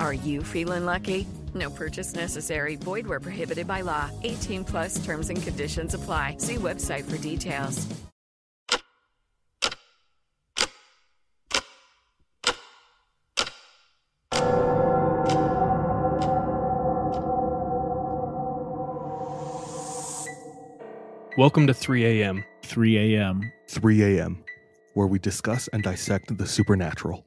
Are you feeling lucky? No purchase necessary. Void where prohibited by law. 18 plus terms and conditions apply. See website for details. Welcome to 3am. 3am. 3am, where we discuss and dissect the supernatural.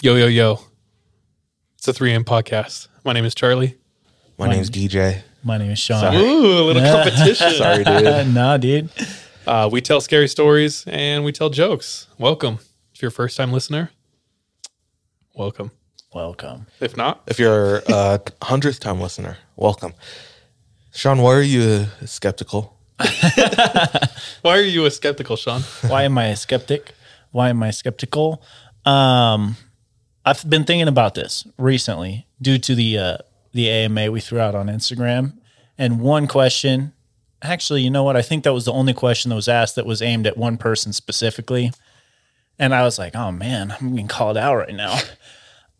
Yo. It's the 3am podcast. My name is Charlie. My name's DJ. My name is Sean. Sorry. Ooh, a little competition. Sorry, dude. Nah, dude. We tell scary stories and we tell jokes. Welcome. If you're a first-time listener, welcome. Welcome. If not, if you're a 100th time listener, welcome. Sean, why are you skeptical? Why are you a skeptical, Sean? Why am I a skeptic? Why am I skeptical? I've been thinking about this recently due to the AMA we threw out on Instagram. And one question, actually, you know what? I think that was the only question that was asked that was aimed at one person specifically. And I was like, oh man, I'm getting called out right now.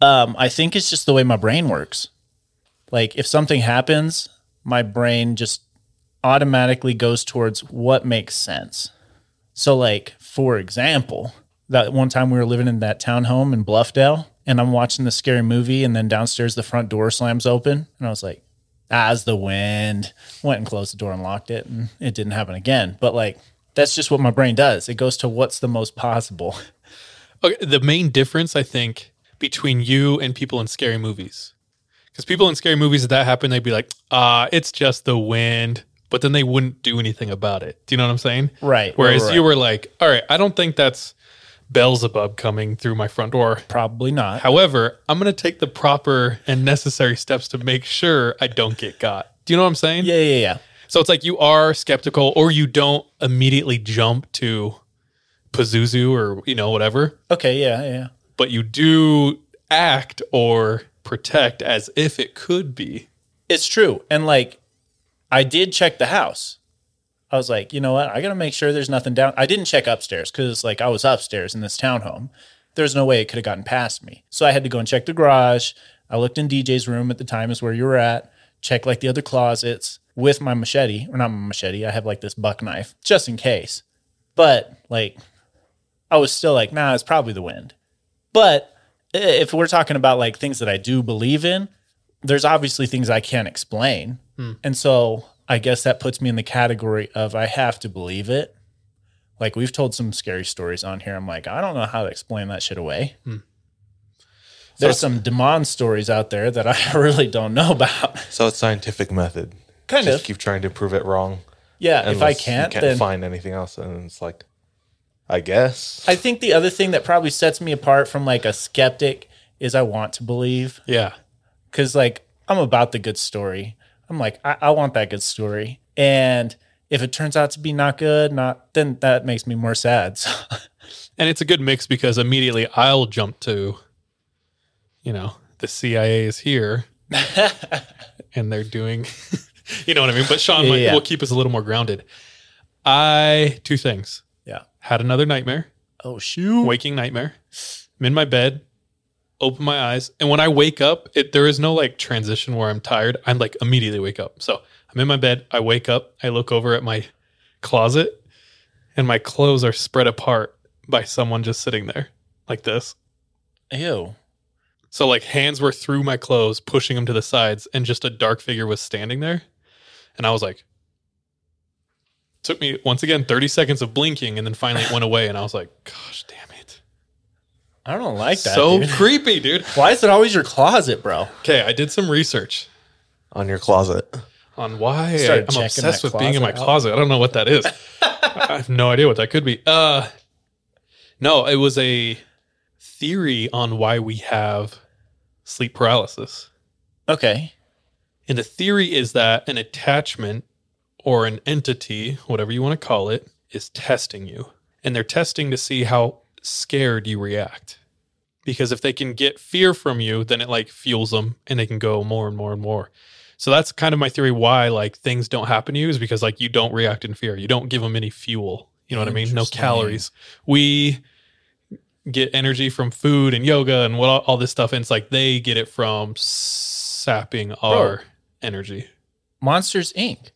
I think it's just the way my brain works. Like if something happens, my brain just automatically goes towards what makes sense. So like, for example, that one time we were living in that townhome in Bluffdale and I'm watching the scary movie and then downstairs the front door slams open and I was like, it's the wind. Went and closed the door and locked it and it didn't happen again. But like, that's just what my brain does. It goes to what's the most possible. Okay, the main difference, I think, between you and people in scary movies. Because people in scary movies, if that happened, they'd be like, it's just the wind. But then they wouldn't do anything about it. Do you know what I'm saying? Right. Whereas you were like, all right, I don't think that's Beelzebub coming through my front door. Probably not. However, I'm going to take the proper and necessary steps to make sure I don't get got. Do you know what I'm saying? Yeah. So it's like you are skeptical or you don't immediately jump to Pazuzu or, you know, whatever. Okay, yeah. But you do act or protect as if it could be. It's true. And like, I did check the house. I was like, you know what? I got to make sure there's nothing down. I didn't check upstairs because like I was upstairs in this townhome. There's no way it could have gotten past me. So I had to go and check the garage. I looked in DJ's room at the time is where you were at. Check like the other closets with my machete. Or not my machete. I have like this buck knife just in case. But like, I was still like, it's probably the wind. But if we're talking about like things that I do believe in, there's obviously things I can't explain. And so I guess that puts me in the category of I have to believe it. Like we've told some scary stories on here. I'm like, I don't know how to explain that shit away. There's some demon stories out there that I really don't know about. So it's scientific method. Just keep trying to prove it wrong. Yeah. If I can't find anything else. And it's like, I guess. I think the other thing that probably sets me apart from like a skeptic is I want to believe. Yeah. Because like I'm about the good story. I'm like, I want that good story. And if it turns out to be not good, then that makes me more sad. So. And it's a good mix because immediately I'll jump to, you know, the CIA is here and they're doing, you know what I mean? But Sean will keep us a little more grounded. Two things. Yeah. Had another nightmare. Oh, shoot. Waking nightmare. I'm in my bed, open my eyes. And when I wake up, there is no like transition where I'm tired. I'm like immediately wake up. So I'm in my bed. I wake up. I look over at my closet and my clothes are spread apart by someone just sitting there like this. Ew. So like hands were through my clothes, pushing them to the sides, and just a dark figure was standing there. And I was like, took me once again 30 seconds of blinking, and then finally it went away. And I was like, gosh, damn it. I don't like that. So dude. Creepy, dude. Why is it always your closet, bro? Okay, I did some research on your closet. On why I'm obsessed with being in my closet. I don't know what that is. I have no idea what that could be. No, it was a theory on why we have sleep paralysis. Okay. And the theory is that an attachment or an entity, whatever you want to call it, is testing you. And they're testing to see how scared you react. Because if they can get fear from you, then it like fuels them and they can go more and more and more. So that's kind of my theory why like things don't happen to you, is because like you don't react in fear. You don't give them any fuel. You know what I mean? No calories. We get energy from food and yoga and what all this stuff. And it's like they get it from sapping our energy. Monsters, Inc.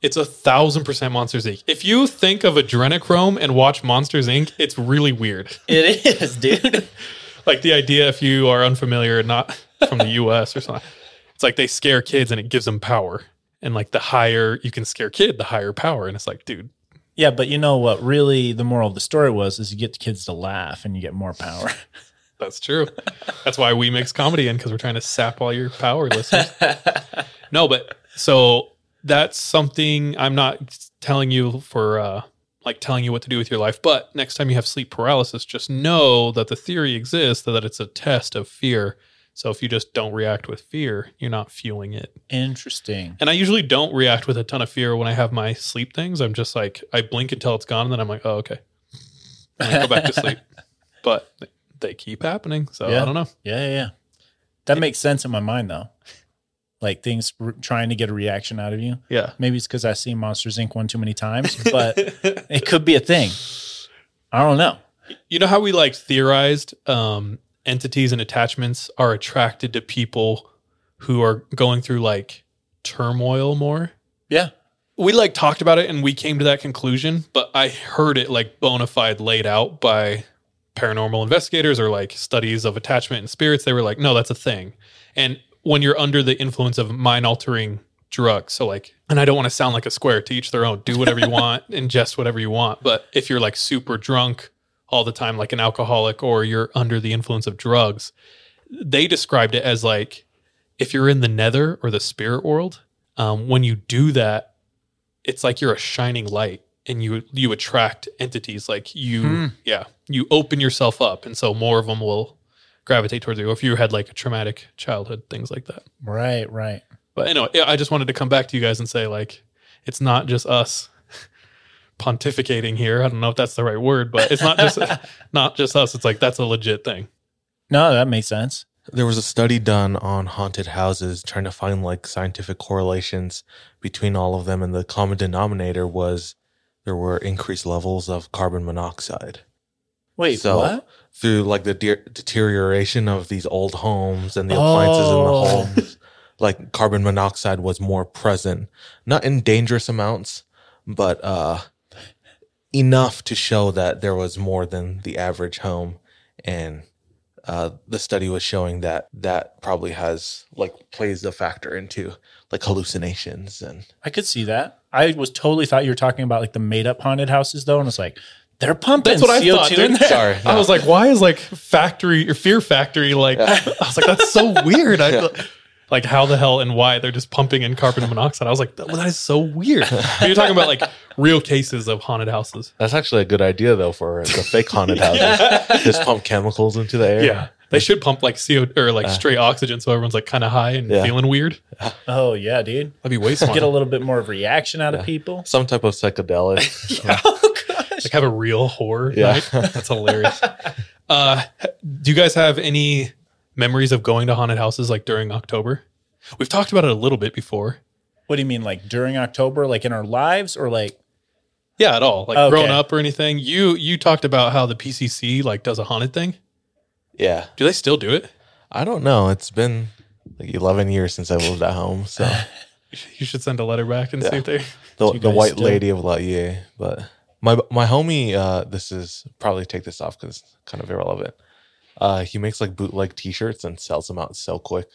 It's 1,000% Monsters, Inc. If you think of adrenochrome and watch Monsters, Inc., it's really weird. It is, dude. Like the idea, if you are unfamiliar and not from the U.S. or something. It's like they scare kids and it gives them power. And like the higher you can scare kid, the higher power. And it's like, dude. Yeah, but you know what really the moral of the story was is you get the kids to laugh and you get more power. That's true. That's why we mix comedy in, because we're trying to sap all your power, listeners. No, but so that's something I'm not telling you for like telling you what to do with your life. But next time you have sleep paralysis, just know that the theory exists that it's a test of fear. So if you just don't react with fear, you're not fueling it. Interesting. And I usually don't react with a ton of fear when I have my sleep things. I'm just like, I blink until it's gone, and then I'm like, oh, okay. And I go back to sleep. But they keep happening, so yeah. I don't know. Yeah. That makes sense in my mind, though. Like things trying to get a reaction out of you. Yeah. Maybe it's because I've seen Monsters, Inc. one too many times, but it could be a thing. I don't know. You know how we like theorized entities and attachments are attracted to people who are going through like turmoil more. Yeah. We like talked about it and we came to that conclusion, but I heard it like bona fide laid out by paranormal investigators or like studies of attachment and spirits. They were like, no, that's a thing. And when you're under the influence of mind altering drugs, so like, and I don't want to sound like a square, to each their own, do whatever you want, ingest whatever you want. But if you're like super drunk all the time, like an alcoholic, or you're under the influence of drugs, they described it as like, if you're in the nether or the spirit world, when you do that, it's like you're a shining light and you attract entities. Like you open yourself up. And so more of them will gravitate towards you. Or if you had like a traumatic childhood, things like that. Right. But anyway, I just wanted to come back to you guys and say like, it's not just us pontificating here. I don't know if that's the right word, but it's not just us. It's like, that's a legit thing. No, that makes sense. There was a study done on haunted houses trying to find like scientific correlations between all of them. And the common denominator was there were increased levels of carbon monoxide. Wait, so what? Through like the deterioration of these old homes and the appliances in the homes, like carbon monoxide was more present, not in dangerous amounts, but enough to show that there was more than the average home. And the study was showing that probably has like plays a factor into like hallucinations. And I could see that. I was totally thought you were talking about like the made up haunted houses though. And it's like, they're pumping CO2 in there. Sorry, no. I was like, why is like factory or fear factory? Like, yeah. I was like, that's so weird. Like how the hell and why they're just pumping in carbon monoxide. I was like, that is so weird. You're talking about like real cases of haunted houses. That's actually a good idea though for the fake haunted houses. Yeah. Just pump chemicals into the air. Yeah. They should pump like CO or like straight oxygen so everyone's like kind of high and feeling weird. Oh yeah, dude. That'd be way smart. Get a little bit more of reaction out of people. Some type of psychedelic. Yeah. Oh gosh. Like have a real horror night. That's hilarious. Do you guys have any memories of going to haunted houses like during October? We've talked about it a little bit before. What do you mean, like during October, like in our lives, or like? Yeah, at all, like growing up or anything. You talked about how the PCC like does a haunted thing. Yeah. Do they still do it? I don't know. It's been like 11 years since I lived at home, so you should send a letter back and see if they. The white still? Lady of La Ye, but my homie, this is probably take this off because it's kind of irrelevant. He makes like bootleg t-shirts and sells them out so quick.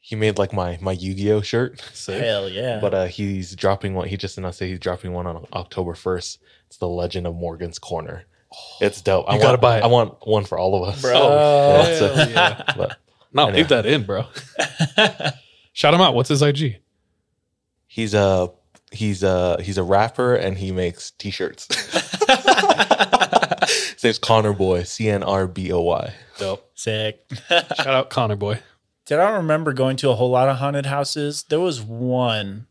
He made like my Yu-Gi-Oh shirt. Sick. Hell yeah. But he's dropping one. He just announced that he's dropping one on October 1st. It's The Legend of Morgan's Corner. It's dope. I gotta buy it. I want one for all of us. Bro. Yeah. But, no, anyway. Leave that in, bro. Shout him out. What's his IG? He's a rapper and he makes t-shirts. His name's Connor Boy, CNRBOY. Dope. Sick. Shout out Connor Boy. Did I remember going to a whole lot of haunted houses? There was one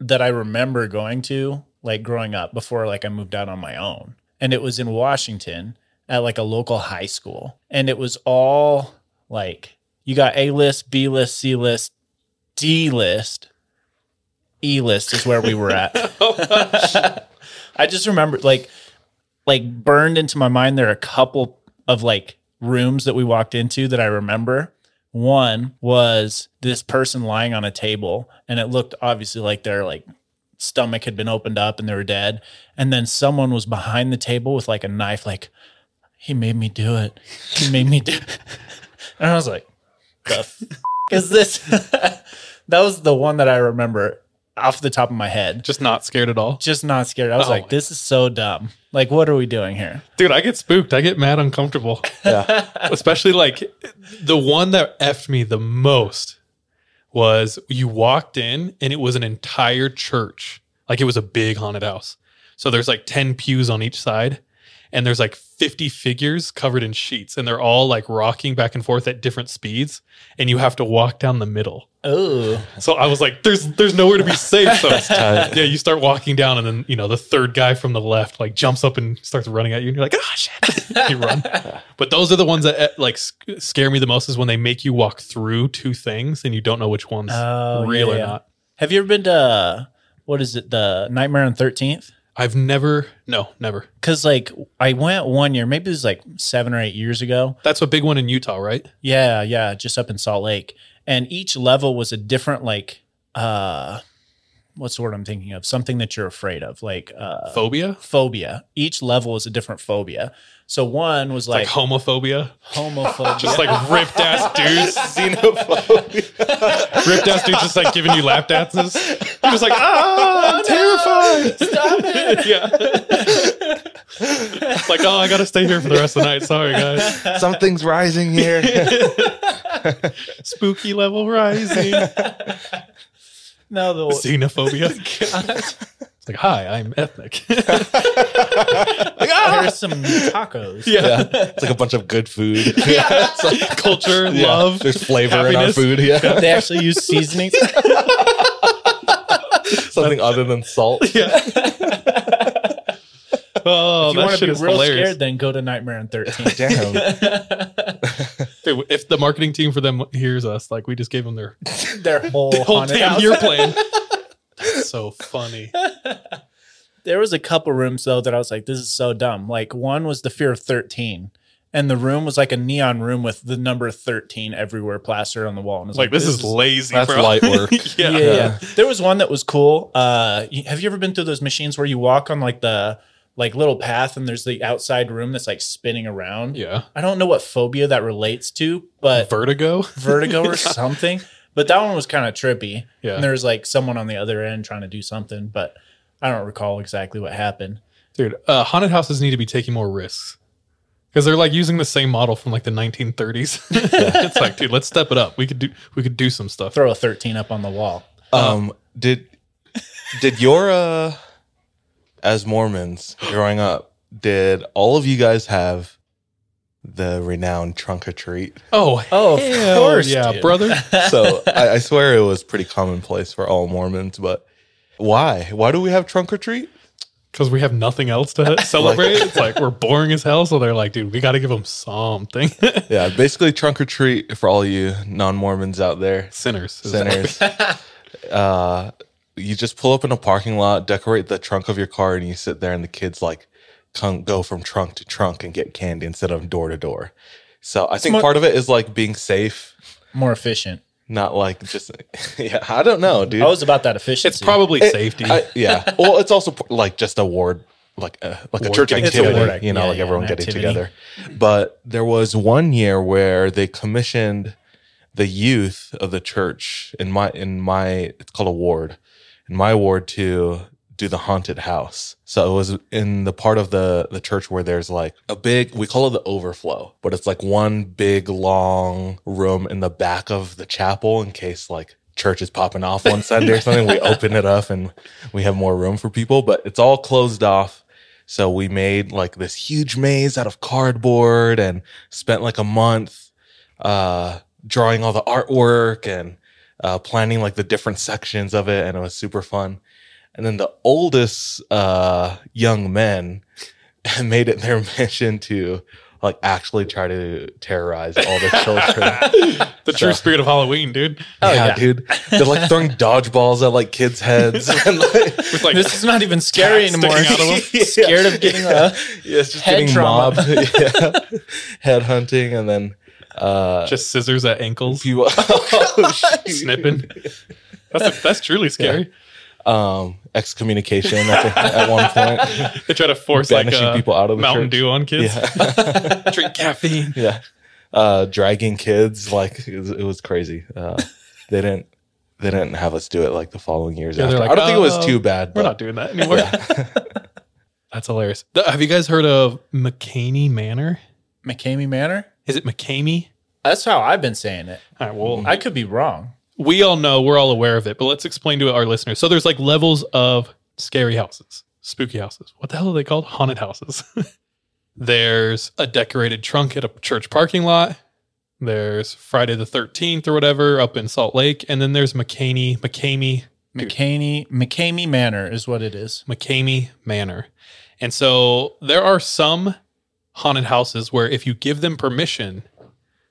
that I remember going to, like, growing up before, like, I moved out on my own. And it was in Washington at, like, a local high school. And it was all, like, you got A-list, B-list, C-list, D-list. E-list is where we were at. I just remember, like, burned into my mind, there are a couple of, like, rooms that we walked into that I remember. One was this person lying on a table, and it looked obviously like their like stomach had been opened up and they were dead. And then someone was behind the table with like a knife, like, he made me do it. He made me do it. And I was like, the is this? That was the one that I remember off the top of my head. Just not scared at all? Just not scared. I was like, this is so dumb. Like, what are we doing here? Dude, I get spooked. I get mad uncomfortable. Yeah. Especially, like, the one that effed me the most was you walked in, and it was an entire church. Like, it was a big haunted house. So there's, like, 10 pews on each side, and there's, like, 50 figures covered in sheets, and they're all, like, rocking back and forth at different speeds, and you have to walk down the middle. Oh. So I was like, there's nowhere to be safe. So it's tight. Yeah, you start walking down, and then, you know, the third guy from the left, like, jumps up and starts running at you, and you're like, oh, shit. You run. But those are the ones that, like, scare me the most is when they make you walk through two things, and you don't know which one's real or not. Have you ever been to, what is it, the Nightmare on 13th? I've never, never. Because, like, I went one year, maybe it was, like, 7 or 8 years ago. That's a big one in Utah, right? Yeah, just up in Salt Lake. And each level was a different, like, what's the word I'm thinking of? Something that you're afraid of, like... phobia? Phobia. Each level is a different phobia. So one was, like... It's like homophobia? Homophobia. Just, like, ripped-ass dudes. Xenophobia. Ripped-ass dudes just, like, giving you lap dances. You're just like, I'm terrified. Stop it. Yeah. It's like, I got to stay here for the rest of the night. Sorry, guys. Something's rising here. Spooky level rising. No, the xenophobia. It's like, hi, I'm ethnic. Like, here's some tacos. Yeah. It's like a bunch of good food. Yeah. It's like culture, love. There's flavor happiness. In our food. Yeah. They actually use seasonings. Something other than salt. Yeah. Oh, that shit is hilarious. If you want to be real scared, then go to Nightmare on 13. Damn. Dude, if the marketing team for them hears us, like, we just gave them their whole damn year plan. That's so funny. There was a couple rooms, though, that I was like, this is so dumb. Like, one was the fear of 13. And the room was like a neon room with the number 13 everywhere plastered on the wall. And it was like this is lazy. That's bro. Light work. Yeah. There was one that was cool. Have you ever been through those machines where you walk on like the like little path and there's the outside room that's like spinning around? Yeah. I don't know what phobia that relates to, but vertigo or something. But that one was kind of trippy. Yeah. And there was like someone on the other end trying to do something, but I don't recall exactly what happened. Dude, haunted houses need to be taking more risks. Because they're like using the same model from like the 1930s. Yeah. It's like, dude, let's step it up. We could do some stuff. Throw a 13 up on the wall. Did your as Mormons growing up, did all of you guys have the renowned trunk or treat? Oh, of course, yeah, dude. Brother. So I swear it was pretty commonplace for all Mormons. But why? Why do we have trunk or treat? Because we have nothing else to celebrate. It's like we're boring as hell. So they're like, dude, we got to give them something. Yeah, basically trunk or treat for all you non-Mormons out there. Sinners. You just pull up in a parking lot, decorate the trunk of your car, and you sit there and the kids like go from trunk to trunk and get candy instead of door to door. So I think part of it is like being safe. More efficient. Not like just, yeah, I don't know, dude. I was about that efficiency. It's probably safety. Well, it's also like just a ward like a church activity, you know, like everyone getting together. But there was one year where they commissioned the youth of the church in my it's called a ward, in my ward, to do the haunted house. So it was in the part of the church where there's like a big, we call it the overflow, but it's like one big long room in the back of the chapel in case like church is popping off one Sunday or something. We open it up and we have more room for people, but it's all closed off. So we made like this huge maze out of cardboard and spent like a month drawing all the artwork and planning like the different sections of it. And it was super fun. And then the oldest young men made it their mission to like actually try to terrorize all the children. The true spirit of Halloween, dude. Oh, yeah, dude. They're like throwing dodgeballs at like kids' heads. And, like, with, like, this is not even scary anymore. Out of them. Yeah. Scared of getting it's just head getting mobbed. Yeah. Head hunting, and then just scissors at ankles. Snipping. That's truly scary. Yeah. Excommunication at one point. They try to force banishing like people out of the Mountain Dew on kids. Yeah. Drink caffeine. Yeah. Dragging kids, like it was crazy. They didn't have us do it like the following years after. Like, I don't think it was too bad. We're not doing that anymore. Yeah. That's hilarious. Have you guys heard of McKamey Manor? McKamey Manor? Is it McKamey? That's how I've been saying it. All right, well, I could be wrong. We all know, we're all aware of it, but let's explain to our listeners. So there's like levels of scary houses, spooky houses. What the hell are they called? Haunted houses. There's a decorated trunk at a church parking lot. There's Friday the 13th or whatever up in Salt Lake. And then there's McKamey Manor is what it is. McKamey Manor. And so there are some haunted houses where if you give them permission,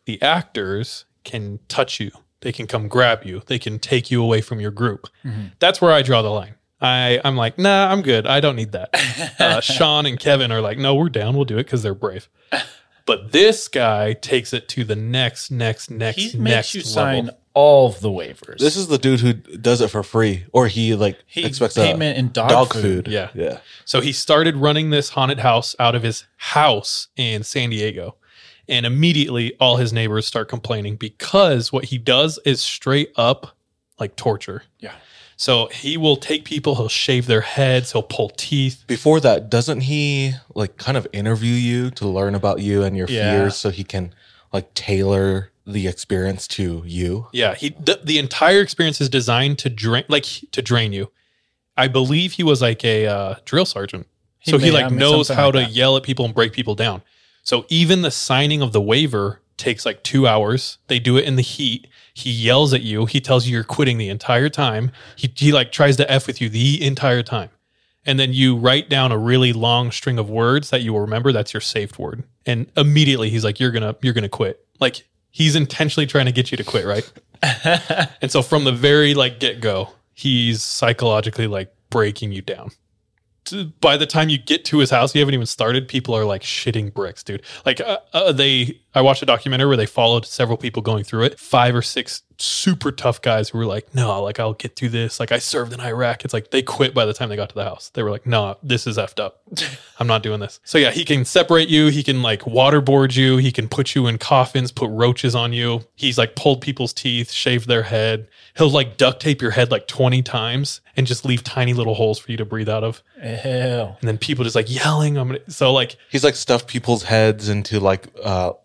the actors can touch you. They can come grab you. They can take you away from your group. Mm-hmm. That's where I draw the line. I'm like, nah, I'm good. I don't need that. Sean and Kevin are like, no, we're down. We'll do it because they're brave. But this guy takes it to the next level. He makes you sign all of the waivers. This is the dude who does it for free, or he expects payment in dog food. Yeah. So he started running this haunted house out of his house in San Diego. And immediately all his neighbors start complaining because what he does is straight up like torture. Yeah. So he will take people, he'll shave their heads, he'll pull teeth. Before that, doesn't he like kind of interview you to learn about you and your fears so he can like tailor the experience to you? Yeah. The entire experience is designed to drain you. I believe he was like a drill sergeant. So he like knows how to yell at people and break people down. So even the signing of the waiver takes like 2 hours. They do it in the heat. He yells at you. He tells you you're quitting the entire time. He like tries to F with you the entire time. And then you write down a really long string of words that you will remember. That's your safe word. And immediately he's like, you're going to quit. Like he's intentionally trying to get you to quit, right? And so from the very like get-go, he's psychologically like breaking you down. By the time you get to his house, you haven't even started. People are like shitting bricks, dude. Like I watched a documentary where they followed several people going through it. 5 or 6 super tough guys who were like, no, like I'll get through this. Like I served in Iraq. It's like they quit by the time they got to the house. They were like, no, this is effed up. I'm not doing this. So yeah, he can separate you. He can like waterboard you. He can put you in coffins, put roaches on you. He's like pulled people's teeth, shaved their head. He'll like duct tape your head like 20 times and just leave tiny little holes for you to breathe out of. Ew. And then people just like yelling. So like he's like stuffed people's heads into like a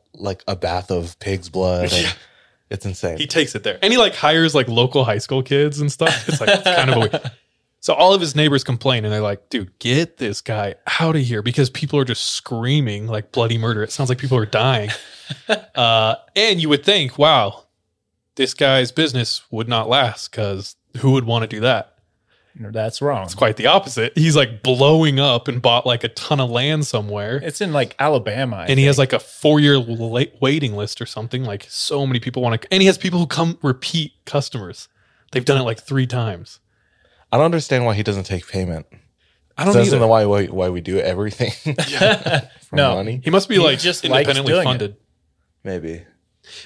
bath of pig's blood. Yeah. It's insane. He takes it there. And he like hires like local high school kids and stuff. It's like it's kind of a weird. So all of his neighbors complain and they're like, dude, get this guy out of here because people are just screaming like bloody murder. It sounds like people are dying. And you would think, wow, this guy's business would not last because who would want to do that? That's wrong. It's quite the opposite. He's like blowing up and bought like a ton of land somewhere. It's in like Alabama. I think. He has like a 4-year waiting list or something. Like so many people want to. And he has people who come repeat customers. They've done it like 3 times. I don't understand why he doesn't take payment. I don't either. Know why we do everything. For money. He must be like just independently funded. It.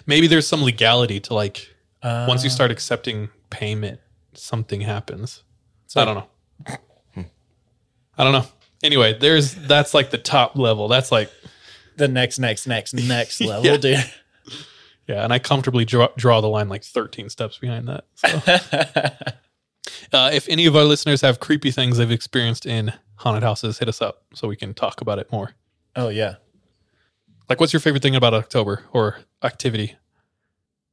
Maybe there's some legality to like once you start accepting payment, something happens. So I don't know. Anyway, that's like the top level. That's like the next level, yeah. Dude. Yeah, and I comfortably draw the line like 13 steps behind that. So. If any of our listeners have creepy things they've experienced in haunted houses, hit us up so we can talk about it more. Oh, yeah. Like, what's your favorite thing about October or activity?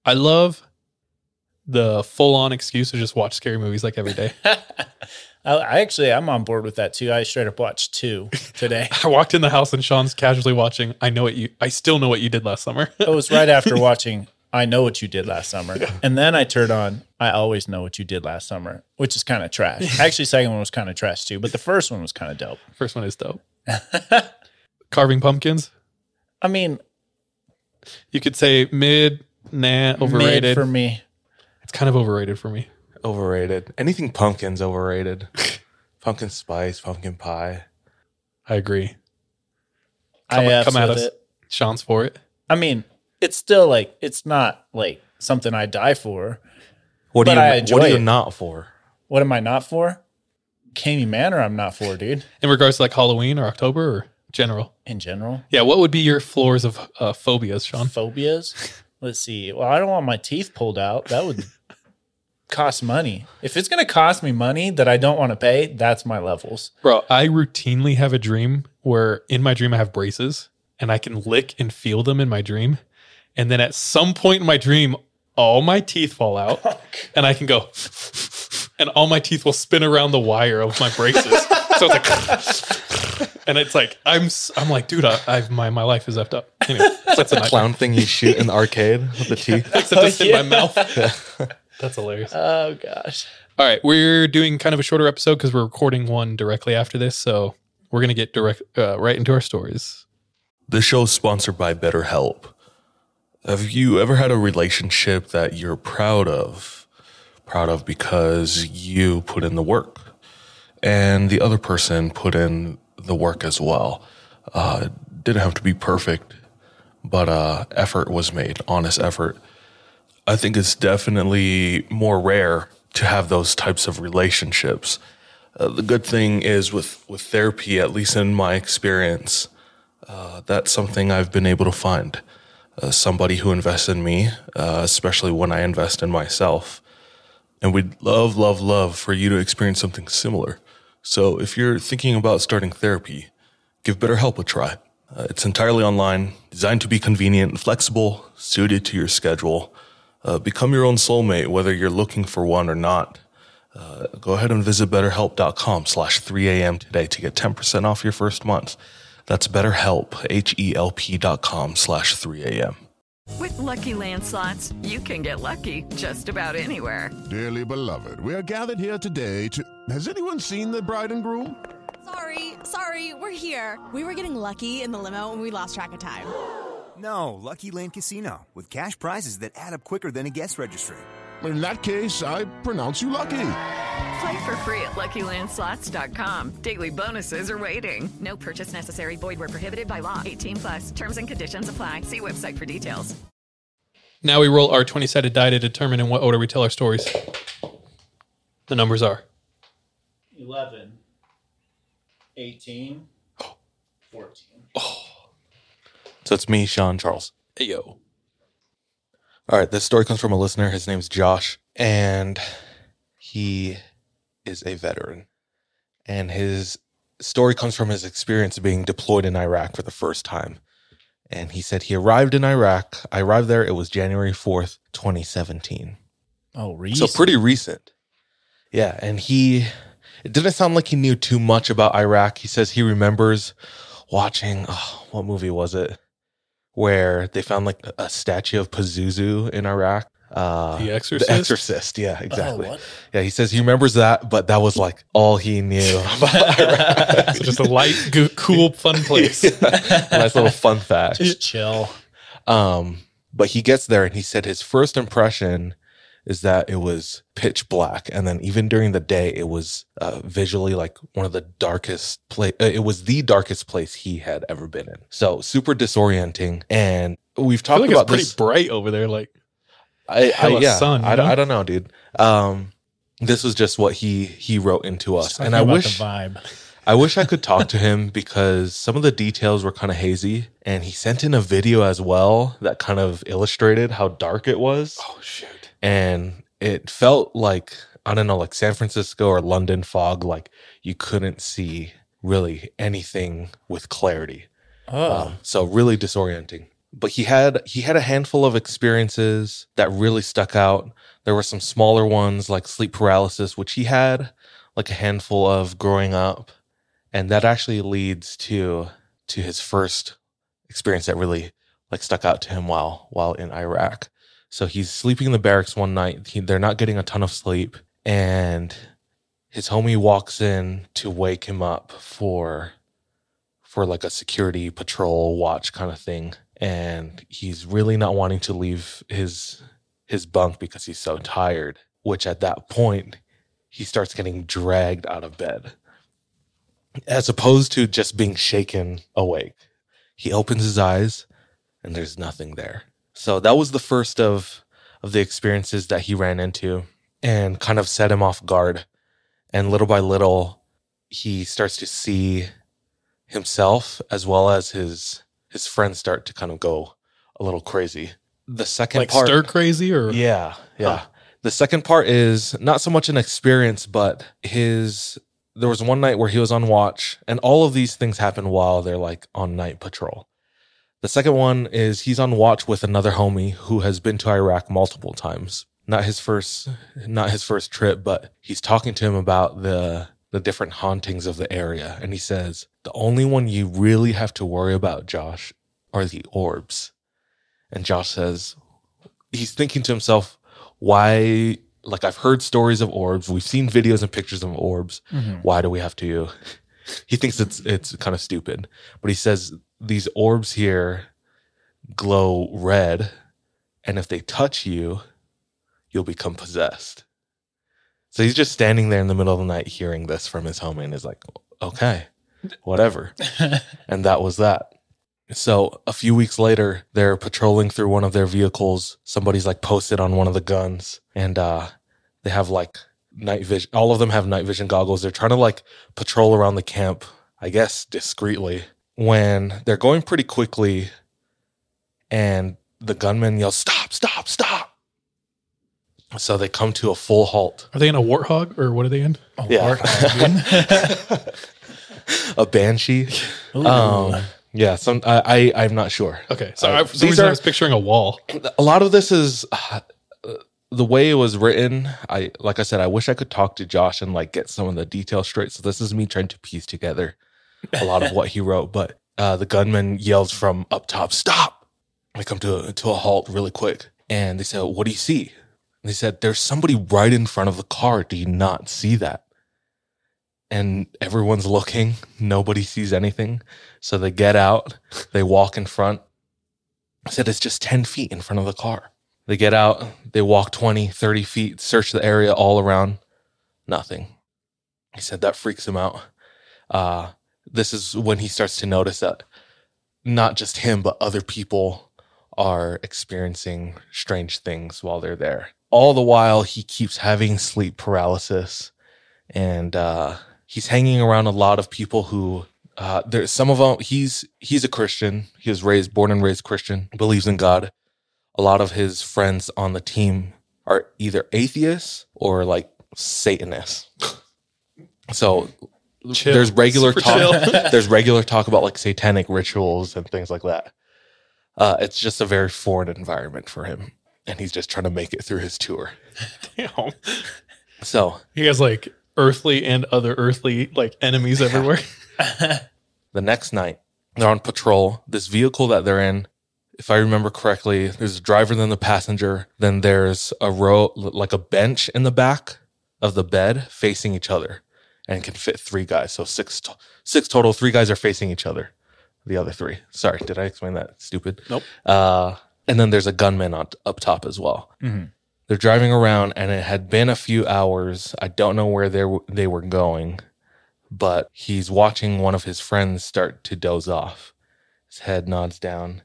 I love the full-on excuse to just watch scary movies like every day. I'm on board with that too. I straight up watched 2 today. I walked in the house and Sean's casually watching I Still Know What You Did Last Summer. It was right after watching I Know What You Did Last Summer. Yeah. And then I turned on I Always Know What You Did Last Summer, which is kind of trash. Actually, second one was kind of trash too, but the first one was kind of dope. First one is dope. Carving pumpkins? I mean, you could say overrated. Mid for me. It's kind of overrated for me. Overrated. Anything pumpkin's overrated. Pumpkin spice, pumpkin pie. I agree. Come at us. It. Sean's for it. I mean, it's still like, it's not like something I die for. What are you not for? What am I not for? McKamey Manor I'm not for, dude. In regards to like Halloween or October or general? In general? Yeah, what would be your floors of phobias, Sean? Phobias? Let's see. Well, I don't want my teeth pulled out. That would... cost money. If it's going to cost me money that I don't want to pay, that's my levels. Bro, I routinely have a dream where in my dream I have braces and I can lick and feel them in my dream. And then at some point in my dream, all my teeth fall out and I can go and all my teeth will spin around the wire of my braces. So it's like, and it's like, I'm like, dude, my life is effed up. Anyway, it's like the clown thing you shoot in the arcade with the teeth. Except it's in my mouth. Yeah. That's hilarious. Oh, gosh. All right. We're doing kind of a shorter episode because we're recording one directly after this. So we're going to get right into our stories. This show is sponsored by BetterHelp. Have you ever had a relationship that you're proud of? Proud of because you put in the work and the other person put in the work as well. Didn't have to be perfect, but effort was made, honest effort. I think it's definitely more rare to have those types of relationships. The good thing is with therapy, at least in my experience, that's something I've been able to find. Somebody who invests in me, especially when I invest in myself. And we'd love for you to experience something similar. So if you're thinking about starting therapy, give BetterHelp a try. It's entirely online, designed to be convenient and flexible, suited to your schedule. Become your own soulmate, whether you're looking for one or not. Go ahead and visit BetterHelp.com/3am today to get 10% off your first month. That's BetterHelp, HELP.com/3am. With Lucky Land Slots, you can get lucky just about anywhere. Dearly beloved, we are gathered here today to... Has anyone seen the bride and groom? Sorry, we're here. We were getting lucky in the limo and we lost track of time. No, Lucky Land Casino, with cash prizes that add up quicker than a guest registry. In that case, I pronounce you lucky. Play for free at LuckyLandSlots.com. Daily bonuses are waiting. No purchase necessary. Void where prohibited by law. 18+. Terms and conditions apply. See website for details. Now we roll our 20-sided die to determine in what order we tell our stories. The numbers are... 11. 18. 14. Oh. So it's me, Sean, Charles. Hey, yo. All right. This story comes from a listener. His name's Josh, and he is a veteran. And his story comes from his experience being deployed in Iraq for the first time. And he said he arrived in Iraq. I arrived there. It was January 4th, 2017. Oh, recent. So pretty recent. Yeah. And it didn't sound like he knew too much about Iraq. He says he remembers watching, what movie was it? Where they found like a statue of Pazuzu in Iraq. The Exorcist? The Exorcist, yeah, exactly. Oh, yeah, he says he remembers that, but that was like all he knew about Iraq. Just a light, cool, fun place. Yeah. Nice little fun fact. Just chill. But he gets there and he said his first impression is that it was pitch black. And then even during the day, it was visually like one of the darkest place. It was the darkest place he had ever been in. So super disorienting. And we've talked about this. It's pretty bright over there. Like, sun. I don't know, dude. This was just what he wrote into us. And I wish, the vibe. I wish I could talk to him because some of the details were kind of hazy. And he sent in a video as well that kind of illustrated how dark it was. Oh, shoot. And it felt like, I don't know, like San Francisco or London fog, like you couldn't see really anything with clarity. Oh. So really disorienting. But he had a handful of experiences that really stuck out. There were some smaller ones like sleep paralysis, which he had like a handful of growing up. And that actually leads to his first experience that really like stuck out to him while in Iraq. So he's sleeping in the barracks one night. They're not getting a ton of sleep. And his homie walks in to wake him up for like a security patrol watch kind of thing. And he's really not wanting to leave his bunk because he's so tired, which at that point, he starts getting dragged out of bed. As opposed to just being shaken awake. He opens his eyes and there's nothing there. So that was the first of the experiences that he ran into and kind of set him off guard. And little by little, he starts to see himself as well as his friends start to kind of go a little crazy. The second like part... Like stir crazy or... Yeah, yeah. Huh. The second part is not so much an experience, but there was one night where he was on watch, and all of these things happen while they're like on night patrol. The second one is he's on watch with another homie who has been to Iraq multiple times. Not his first trip, but he's talking to him about the different hauntings of the area. And he says, the only one you really have to worry about, Josh, are the orbs. And Josh says, he's thinking to himself, why, like I've heard stories of orbs. We've seen videos and pictures of orbs. Mm-hmm. Why do we have to? He thinks it's kind of stupid. But he says, these orbs here glow red. And if they touch you, you'll become possessed. So he's just standing there in the middle of the night hearing this from his homie and is like, okay, whatever. And that was that. So a few weeks later, they're patrolling through one of their vehicles. Somebody's like posted on one of the guns and they have like night vision. All of them have night vision goggles. They're trying to like patrol around the camp, I guess, discreetly. When they're going pretty quickly and the gunman yells, stop, stop, stop. So they come to a full halt. Are they in a warthog or what are they in? Warthog. A banshee. Yeah, I'm not sure. Okay, so for some reason I was picturing a wall. A lot of this is the way it was written. Like I said, I wish I could talk to Josh and like get some of the details straight. So this is me trying to piece together a lot of what he wrote. But the gunman yells from up top, stop! They come to a halt really quick. And they say, what do you see? They said, there's somebody right in front of the car. Do you not see that? And everyone's looking. Nobody sees anything. So they get out. They walk in front. I said, it's just 10 feet in front of the car. They get out. They walk 20, 30 feet, search the area all around. Nothing. He said that freaks him out. This is when he starts to notice that not just him, but other people are experiencing strange things while they're there. All the while, he keeps having sleep paralysis, and he's hanging around a lot of people who, there's some of them, he's a Christian. He was born and raised Christian, believes in God. A lot of his friends on the team are either atheists or like Satanists. So chill. There's regular talk. There's regular talk about like satanic rituals and things like that. It's just a very foreign environment for him. And he's just trying to make it through his tour. Damn. So he has like earthly and other earthly like enemies everywhere. The next night, they're on patrol. This vehicle that they're in, if I remember correctly, there's a driver, then the passenger, then there's a row, like a bench in the back of the bed facing each other and can fit three guys. So six total, three guys are facing each other. The other three. Sorry, did I explain that? Stupid. Nope. And then there's a gunman up top as well. Mm-hmm. They're driving around, and it had been a few hours. I don't know where they were going, but he's watching one of his friends start to doze off. His head nods down,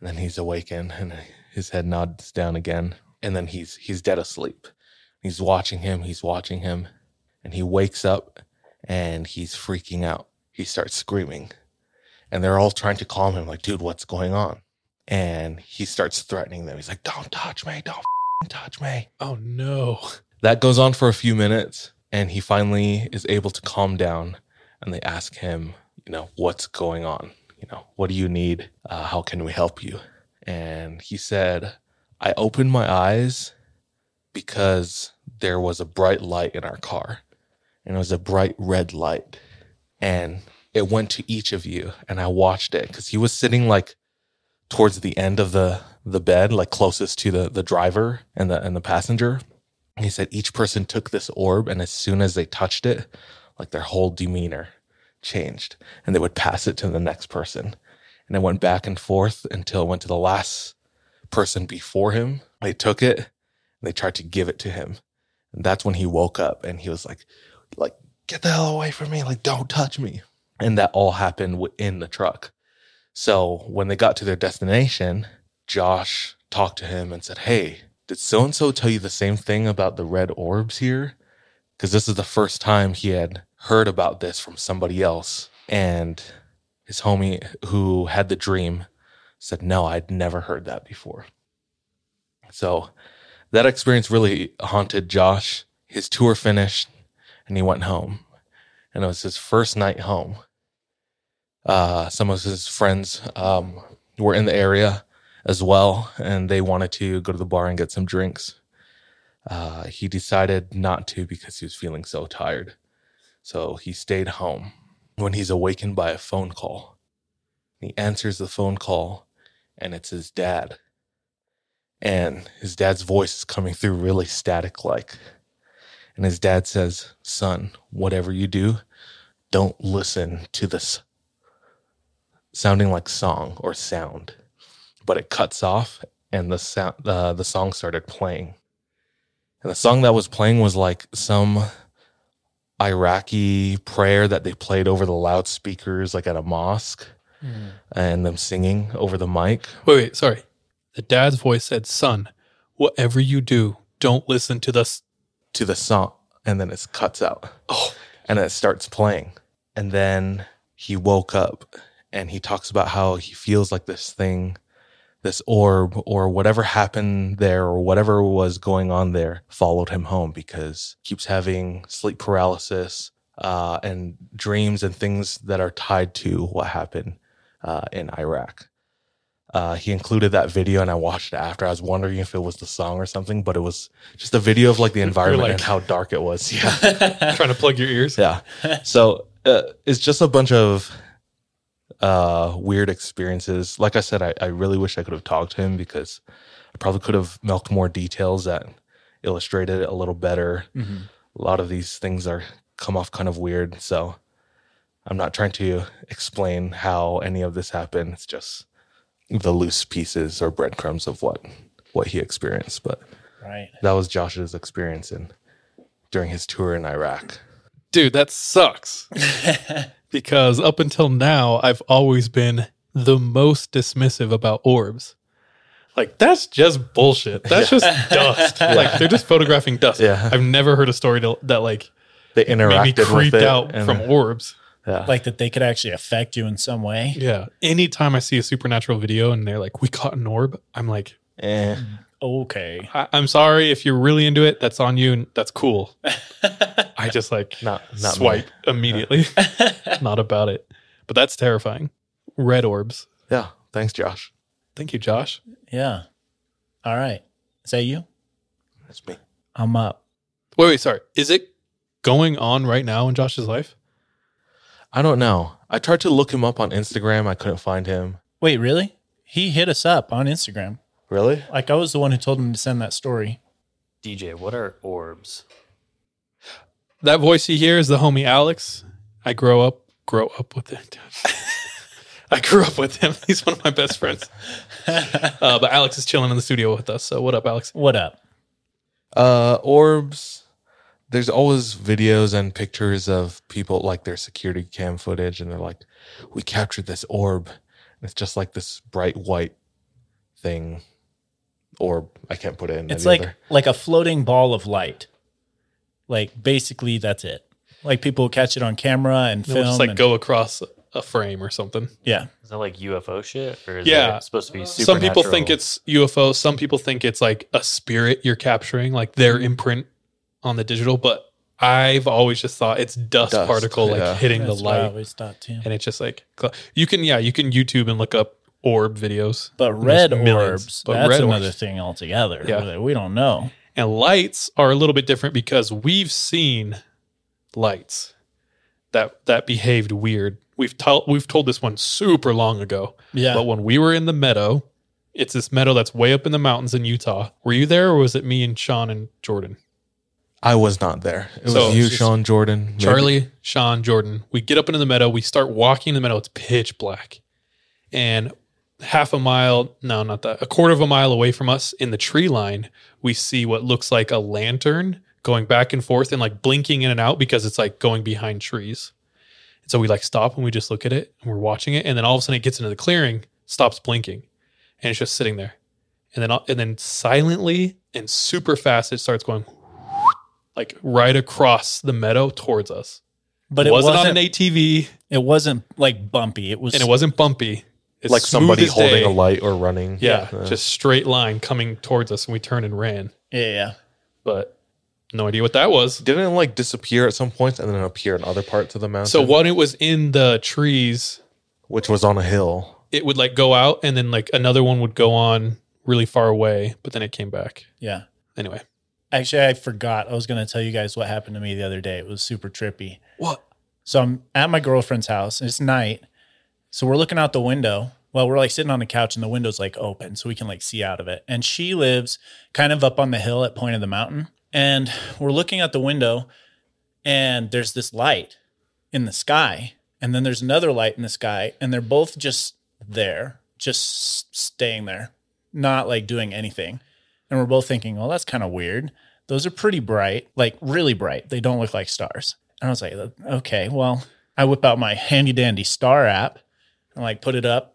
and then he's awakened, and his head nods down again, and then he's dead asleep. He's watching him, and he wakes up, and he's freaking out. He starts screaming, and they're all trying to calm him, like, dude, what's going on? And he starts threatening them. He's like, don't touch me. Don't touch me. Oh, no. That goes on for a few minutes, and he finally is able to calm down, and they ask him, you know, what's going on? You know, what do you need? How can we help you? And he said, I opened my eyes because there was a bright light in our car, and it was a bright red light, and it went to each of you, and I watched it because he was sitting like towards the end of the bed, like closest to the driver and the passenger. And he said each person took this orb, and as soon as they touched it, like their whole demeanor changed, and they would pass it to the next person. And it went back and forth until it went to the last person before him. They took it, and they tried to give it to him. And that's when he woke up, and he was like, get the hell away from me. Like, don't touch me. And that all happened within the truck. So when they got to their destination, Josh talked to him and said, hey, did so-and-so tell you the same thing about the red orbs here? Because this is the first time he had heard about this from somebody else. And his homie who had the dream said, no, I'd never heard that before. So that experience really haunted Josh. His tour finished, and he went home. And it was his first night home. Some of his friends were in the area as well, and they wanted to go to the bar and get some drinks. He decided not to because he was feeling so tired. So he stayed home. When he's awakened by a phone call, he answers the phone call, and it's his dad. And his dad's voice is coming through really static-like. And his dad says, son, whatever you do, don't listen to this sounding like song or sound. But it cuts off, and the song started playing. And the song that was playing was like some Iraqi prayer that they played over the loudspeakers, like at a mosque, and them singing over the mic. Wait, sorry. The dad's voice said, son, whatever you do, don't listen to this. To the song. And then it cuts out. Oh. And it starts playing. And then he woke up, and he talks about how he feels like this thing, this orb or whatever happened there or whatever was going on there followed him home because he keeps having sleep paralysis and dreams and things that are tied to what happened in Iraq. He included that video, and I watched it after. I was wondering if it was the song or something, but it was just a video of like the environment and how dark it was. Yeah, trying to plug your ears. Yeah. So it's just a bunch of weird experiences. Like I said, I really wish I could have talked to him because I probably could have milked more details that illustrated it a little better. Mm-hmm. A lot of these things come off kind of weird, so I'm not trying to explain how any of this happened. It's just the loose pieces or breadcrumbs of what he experienced. But right, that was Josh's experience during his tour in Iraq. Dude, that sucks. Because up until now, I've always been the most dismissive about orbs. Like, that's just bullshit. That's just dust. Yeah. Like, they're just photographing dust. Yeah. I've never heard a story that like they interacted made me creeped out from orbs. Yeah. Like that they could actually affect you in some way. Yeah. Anytime I see a supernatural video and they're like, we caught an orb, I'm like, okay. I'm sorry if you're really into it. That's on you. And that's cool. I just like not swipe me immediately. Yeah. Not about it. But that's terrifying. Red orbs. Yeah. Thanks, Josh. Thank you, Josh. Yeah. All right. Is that you? That's me. I'm up. Wait, sorry. Is it going on right now in Josh's life? I don't know. I tried to look him up on Instagram. I couldn't find him. Wait, really? He hit us up on Instagram. Really? Like, I was the one who told him to send that story. DJ, what are orbs? That voice you hear is the homie Alex. I grow up with it. I grew up with him. He's one of my best friends. But Alex is chilling in the studio with us. So what up, Alex? What up? Orbs. There's always videos and pictures of people, like their security cam footage. And they're like, we captured this orb. And it's just like this bright white thing. Or I can't put it in. It's like a floating ball of light. Like, basically, that's it. Like people catch it on camera and film. It'll just like and go across a frame or something. Yeah. Is that like UFO shit? Or is it supposed to be supernatural? Some people think it's UFO. Some people think it's like a spirit you're capturing, like their imprint on the digital. But I've always just thought it's dust particle like hitting the light. I always thought too. And it's just like, you can YouTube and look up orb videos. But red orbs, that's another thing altogether. Yeah. We don't know. And lights are a little bit different because we've seen lights that behaved weird. We've told this one super long ago. Yeah. But when we were in the meadow, it's this meadow that's way up in the mountains in Utah. Were you there, or was it me and Sean and Jordan? I was not there. It was you, Sean, Jordan. Maybe. Charlie, Sean, Jordan. We get up into the meadow. We start walking in the meadow. It's pitch black. And a quarter of a mile away from us in the tree line, we see what looks like a lantern going back and forth and like blinking in and out because it's like going behind trees. And so we like stop and we just look at it and we're watching it. And then all of a sudden it gets into the clearing, stops blinking, and it's just sitting there. And then silently and super fast, it starts going like right across the meadow towards us. But it wasn't on an ATV. It wasn't like bumpy. It wasn't bumpy. It's like somebody holding a light or running. Yeah, just straight line coming towards us, and we turned and ran. Yeah. But no idea what that was. Didn't it like disappear at some points and then appear in other parts of the mountain? So when it was in the trees, which was on a hill, it would like go out and then like another one would go on really far away, but then it came back. Yeah. Anyway. Actually, I forgot. I was going to tell you guys what happened to me the other day. It was super trippy. What? So I'm at my girlfriend's house. It's night. So we're looking out the window. Well, we're like sitting on the couch and the window's like open so we can like see out of it. And she lives kind of up on the hill at point of the mountain. And we're looking out the window and there's this light in the sky. And then there's another light in the sky. And they're both just there, just staying there, not like doing anything. And we're both thinking, well, that's kind of weird. Those are pretty bright, like really bright. They don't look like stars. And I was like, okay, well, I whip out my handy dandy star app. And like put it up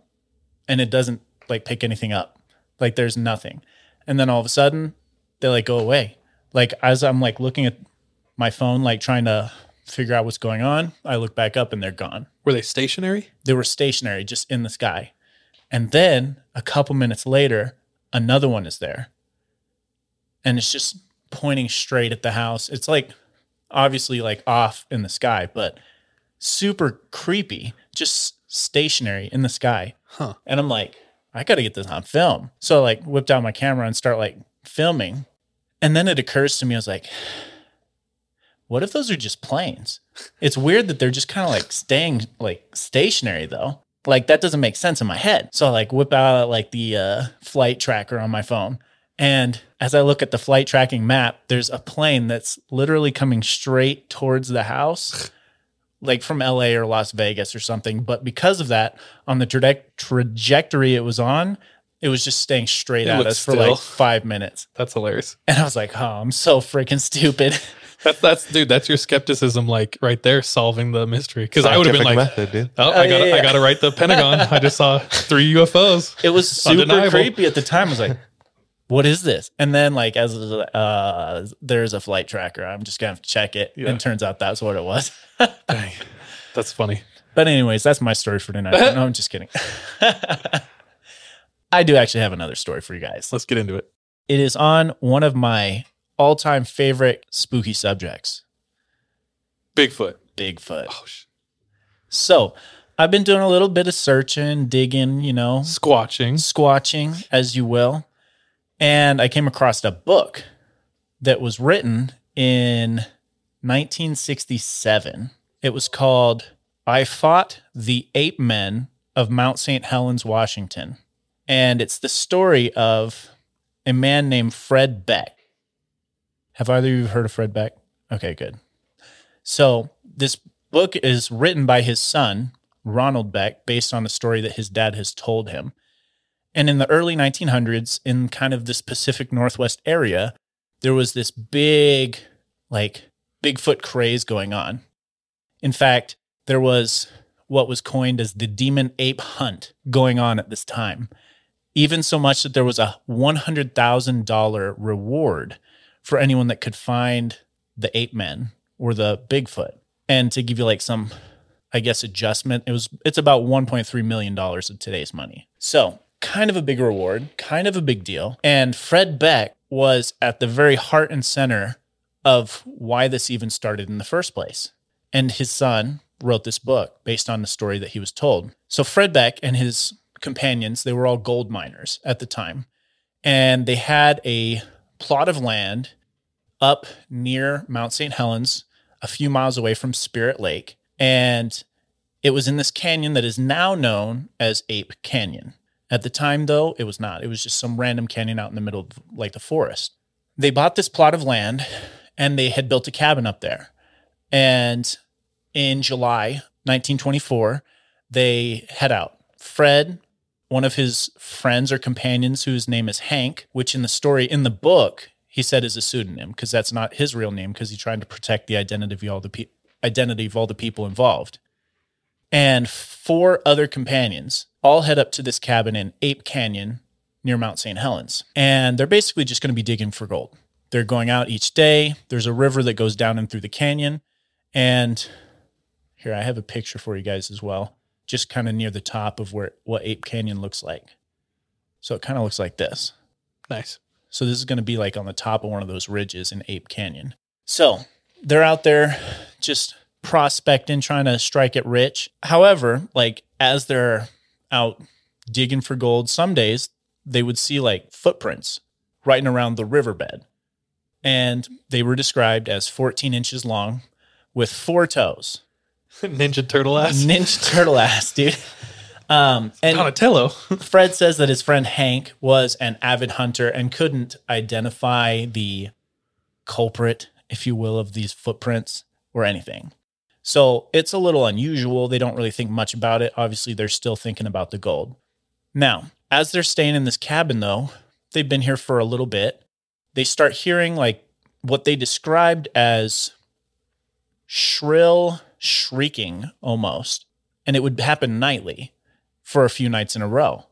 and it doesn't like pick anything up. Like there's nothing. And then all of a sudden they like go away. Like as I'm like looking at my phone, like trying to figure out what's going on, I look back up and they're gone. Were they stationary? They were stationary, just in the sky. And then a couple minutes later, another one is there. And it's just pointing straight at the house. It's like obviously like off in the sky, but super creepy. Just stationary in the sky. Huh. And I'm like, I got to get this on film. So I like whipped out my camera and start like filming. And then it occurs to me, I was like, what if those are just planes? It's weird that they're just kind of like staying like stationary though. Like that doesn't make sense in my head. So I like whip out like the flight tracker on my phone. And as I look at the flight tracking map, there's a plane that's literally coming straight towards the house. Like from LA or Las Vegas or something. But because of that, on the trajectory it was on, it was just staying straight at us for like 5 minutes. That's hilarious. And I was like, oh, I'm so freaking stupid. That's your skepticism, like right there, solving the mystery. Because I would have been like, method, oh, I got to write the Pentagon. I just saw 3 UFOs. It was super creepy at the time. I was like, what is this? And then like, as there's a flight tracker, I'm just going to have to check it. Yeah. And it turns out that's what it was. Dang, that's funny. But anyways, that's my story for tonight. No, I'm just kidding. I do actually have another story for you guys. Let's get into it. It is on one of my all-time favorite spooky subjects. Bigfoot. Oh, so I've been doing a little bit of searching, digging, Squatching, as you will. And I came across a book that was written in 1967. It was called I Fought the Ape Men of Mount St. Helens, Washington. And it's the story of a man named Fred Beck. Have either of you heard of Fred Beck? Okay, good. So this book is written by his son, Ronald Beck, based on a story that his dad has told him. And in the early 1900s, in kind of this Pacific Northwest area, there was this big, like, Bigfoot craze going on. In fact, there was what was coined as the Demon Ape Hunt going on at this time. Even so much that there was a $100,000 reward for anyone that could find the ape men or the Bigfoot. And to give you like some, I guess, adjustment, it's about $1.3 million of today's money. So kind of a big reward, kind of a big deal. And Fred Beck was at the very heart and center of why this even started in the first place. And his son wrote this book based on the story that he was told. So Fred Beck and his companions, they were all gold miners at the time. And they had a plot of land up near Mount St. Helens, a few miles away from Spirit Lake. And it was in this canyon that is now known as Ape Canyon. At the time, though, it was not. It was just some random canyon out in the middle of like the forest. They bought this plot of land and they had built a cabin up there. And in July 1924, they head out. Fred, one of his friends or companions whose name is Hank, which in the story, in the book, he said is a pseudonym because that's not his real name because he tried to protect the identity of all the people involved. And four other companions all head up to this cabin in Ape Canyon near Mount St. Helens. And they're basically just going to be digging for gold. They're going out each day. There's a river that goes down and through the canyon. And here, I have a picture for you guys as well, just kind of near the top of what Ape Canyon looks like. So it kind of looks like this. Nice. So this is going to be like on the top of one of those ridges in Ape Canyon. So they're out there just prospecting, trying to strike it rich. However, like as they're out digging for gold, some days they would see like footprints right around the riverbed. And they were described as 14 inches long with four toes. Ninja turtle ass. Ninja turtle ass, dude. And Donatello. Fred says that his friend Hank was an avid hunter and couldn't identify the culprit, if you will, of these footprints or anything. So it's a little unusual. They don't really think much about it. Obviously, they're still thinking about the gold. Now, as they're staying in this cabin, though, they've been here for a little bit. They start hearing like what they described as shrill shrieking almost. And it would happen nightly for a few nights in a row.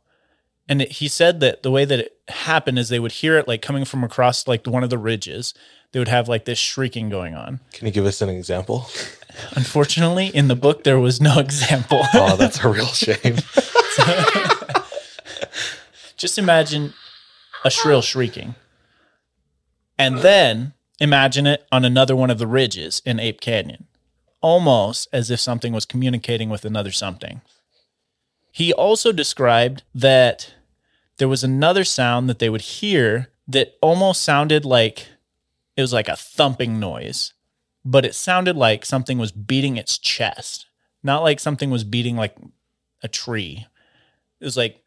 And he said that the way that it happened is they would hear it like coming from across like one of the ridges. They would have like this shrieking going on. Can you give us an example? Unfortunately, in the book, there was no example. Oh, that's a real shame. Just imagine a shrill shrieking. And then imagine it on another one of the ridges in Ape Canyon, almost as if something was communicating with another something. He also described that there was another sound that they would hear that almost sounded like it was like a thumping noise, but it sounded like something was beating its chest, not like something was beating like a tree. It was like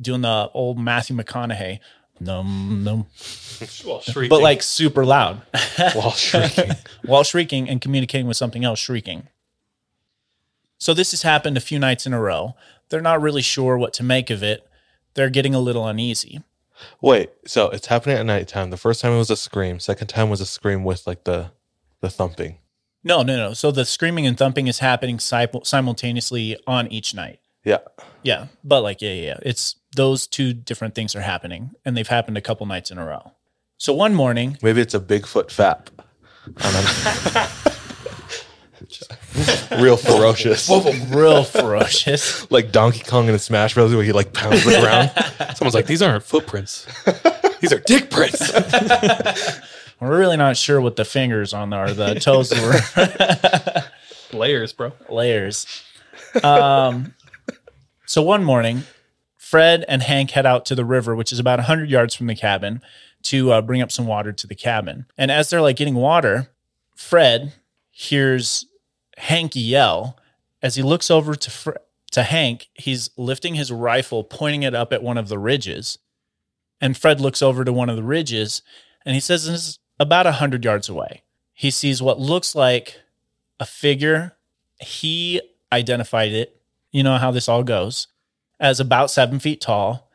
doing the old Matthew McConaughey. Num, num. While shrieking. But like super loud. While shrieking. While shrieking and communicating with something else shrieking. So this has happened a few nights in a row. They're not really sure what to make of it. They're getting a little uneasy. Wait, so it's happening at nighttime. The first time it was a scream. Second time was a scream with like the thumping. No. So the screaming and thumping is happening simultaneously on each night. Yeah. Yeah. But like, yeah. It's those two different things are happening, and they've happened a couple nights in a row. So one morning... Maybe it's a Bigfoot fap. Real ferocious. Real ferocious. Like Donkey Kong in a Smash Bros. Where he like pounds the ground. Someone's like, these aren't footprints. These are dick prints. We're really not sure what the fingers on are, the toes were. Layers, bro. Layers. So one morning, Fred and Hank head out to the river, which is about 100 yards from the cabin, to bring up some water to the cabin. And as they're like getting water, Fred hears Hank yell. As he looks over to Hank, he's lifting his rifle, pointing it up at one of the ridges. And Fred looks over to one of the ridges, and he says this is about 100 yards away. He sees what looks like a figure. He identified it. You know how this all goes, as about 7 feet tall,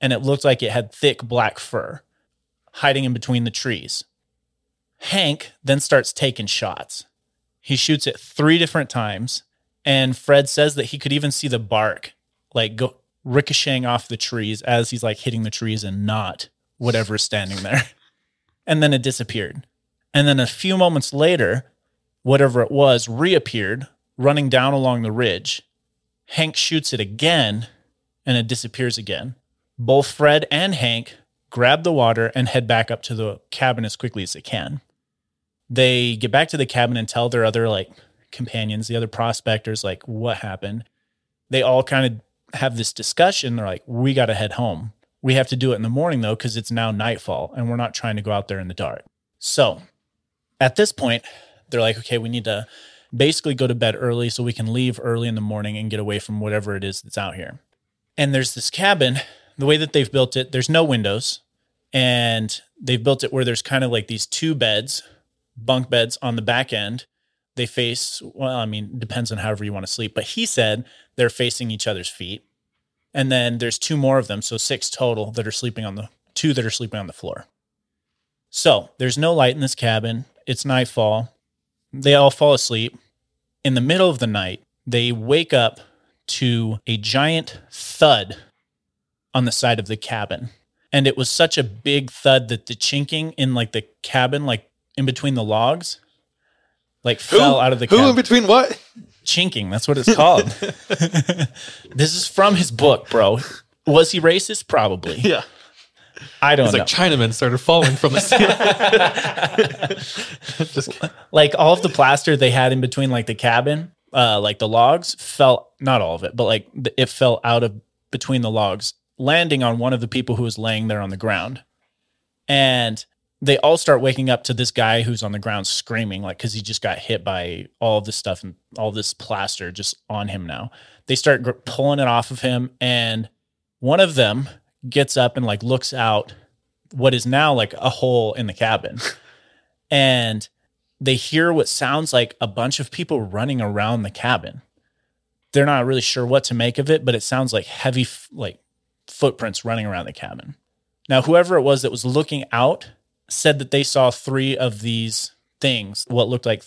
and it looked like it had thick black fur hiding in between the trees. Hank then starts taking shots. He shoots it 3 different times, and Fred says that he could even see the bark like go ricocheting off the trees as he's like hitting the trees and not whatever's standing there. And then it disappeared. And then a few moments later, whatever it was, reappeared, running down along the ridge. Hank shoots it again, and it disappears again. Both Fred and Hank grab the water and head back up to the cabin as quickly as they can. They get back to the cabin and tell their other companions, the other prospectors, what happened. They all kind of have this discussion. They're like, we got to head home. We have to do it in the morning, though, because it's now nightfall, and we're not trying to go out there in the dark. So at this point, they're like, okay, we need to basically go to bed early so we can leave early in the morning and get away from whatever it is that's out here. And there's this cabin, the way that they've built it, there's no windows, and they've built it where there's kind of these two beds, bunk beds on the back end. They face, depends on however you want to sleep, but he said they're facing each other's feet. And then there's two more of them, so six total that are sleeping on the two that are sleeping on the floor. So there's no light in this cabin. It's nightfall. They all fall asleep. In the middle of the night, they wake up to a giant thud on the side of the cabin. And it was such a big thud that the chinking in the cabin, in between the logs, fell out of the cabin. Who in between what? Chinking, that's what it's called. This is from his book, bro. Was he racist? Probably. Yeah. I don't know. It's Chinamen started falling from the ceiling. Just all of the plaster they had in between the cabin, the logs fell, not all of it, but it fell out of between the logs, landing on one of the people who was laying there on the ground. And they all start waking up to this guy who's on the ground screaming, because he just got hit by all of this stuff and all this plaster just on him now. They start pulling it off of him, and one of them gets up and looks out what is now a hole in the cabin. And they hear what sounds like a bunch of people running around the cabin. They're not really sure what to make of it, but it sounds like heavy footprints running around the cabin. Now, whoever it was that was looking out said that they saw three of these things, what looked like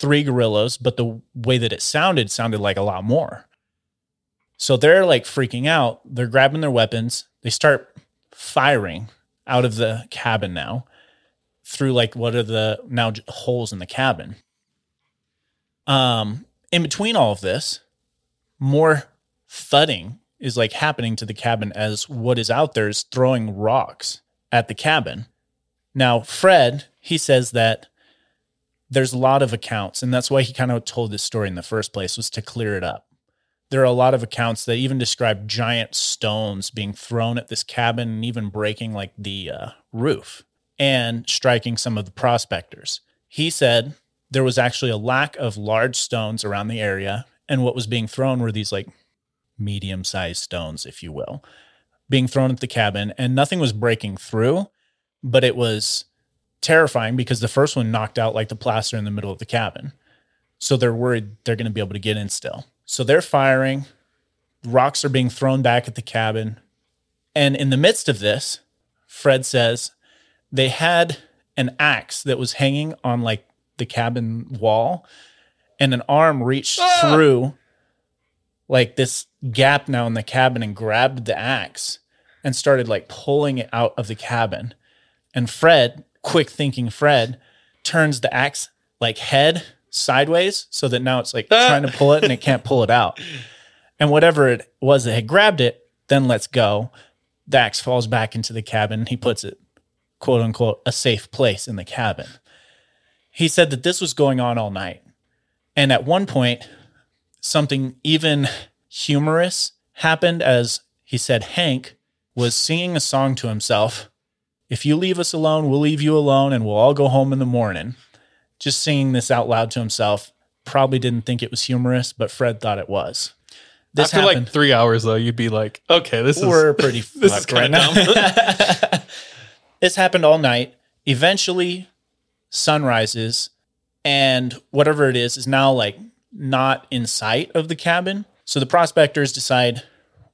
three gorillas, but the way that it sounded like a lot more. So they're freaking out. They're grabbing their weapons. They start firing out of the cabin now through what are the now holes in the cabin. In between all of this, more thudding is happening to the cabin as what is out there is throwing rocks at the cabin. Now, Fred, he says that there's a lot of accounts, and that's why he kind of told this story in the first place, was to clear it up. There are a lot of accounts that even describe giant stones being thrown at this cabin and even breaking the roof and striking some of the prospectors. He said there was actually a lack of large stones around the area, and what was being thrown were these medium-sized stones, if you will, being thrown at the cabin, and nothing was breaking through. But it was terrifying because the first one knocked out the plaster in the middle of the cabin. So they're worried they're going to be able to get in still. So they're firing. Rocks are being thrown back at the cabin. And in the midst of this, Fred says they had an axe that was hanging on the cabin wall, and an arm reached through this gap now in the cabin and grabbed the axe and started pulling it out of the cabin. And Fred, quick thinking Fred, turns the axe head sideways so that now it's trying to pull it and it can't pull it out. And whatever it was that had grabbed it, then lets go. The axe falls back into the cabin. He puts it, quote unquote, a safe place in the cabin. He said that this was going on all night. And at one point, something even humorous happened as he said Hank was singing a song to himself. If you leave us alone, we'll leave you alone, and we'll all go home in the morning. Just singing this out loud to himself. Probably didn't think it was humorous, but Fred thought it was. This After happened, 3 hours, though, you'd be like, okay, we're pretty fucked right now. This happened all night. Eventually, sun rises, and whatever it is now not in sight of the cabin. So the prospectors decide,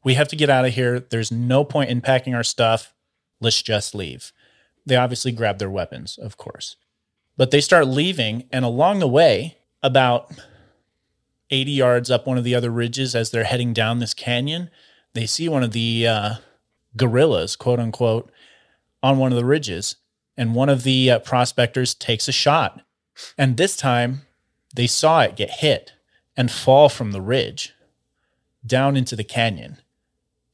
we have to get out of here. There's no point in packing our stuff. Let's just leave. They obviously grab their weapons, of course. But they start leaving, and along the way, about 80 yards up one of the other ridges as they're heading down this canyon, they see one of the gorillas, quote unquote, on one of the ridges. And one of the prospectors takes a shot. And this time, They saw it get hit and fall from the ridge down into the canyon.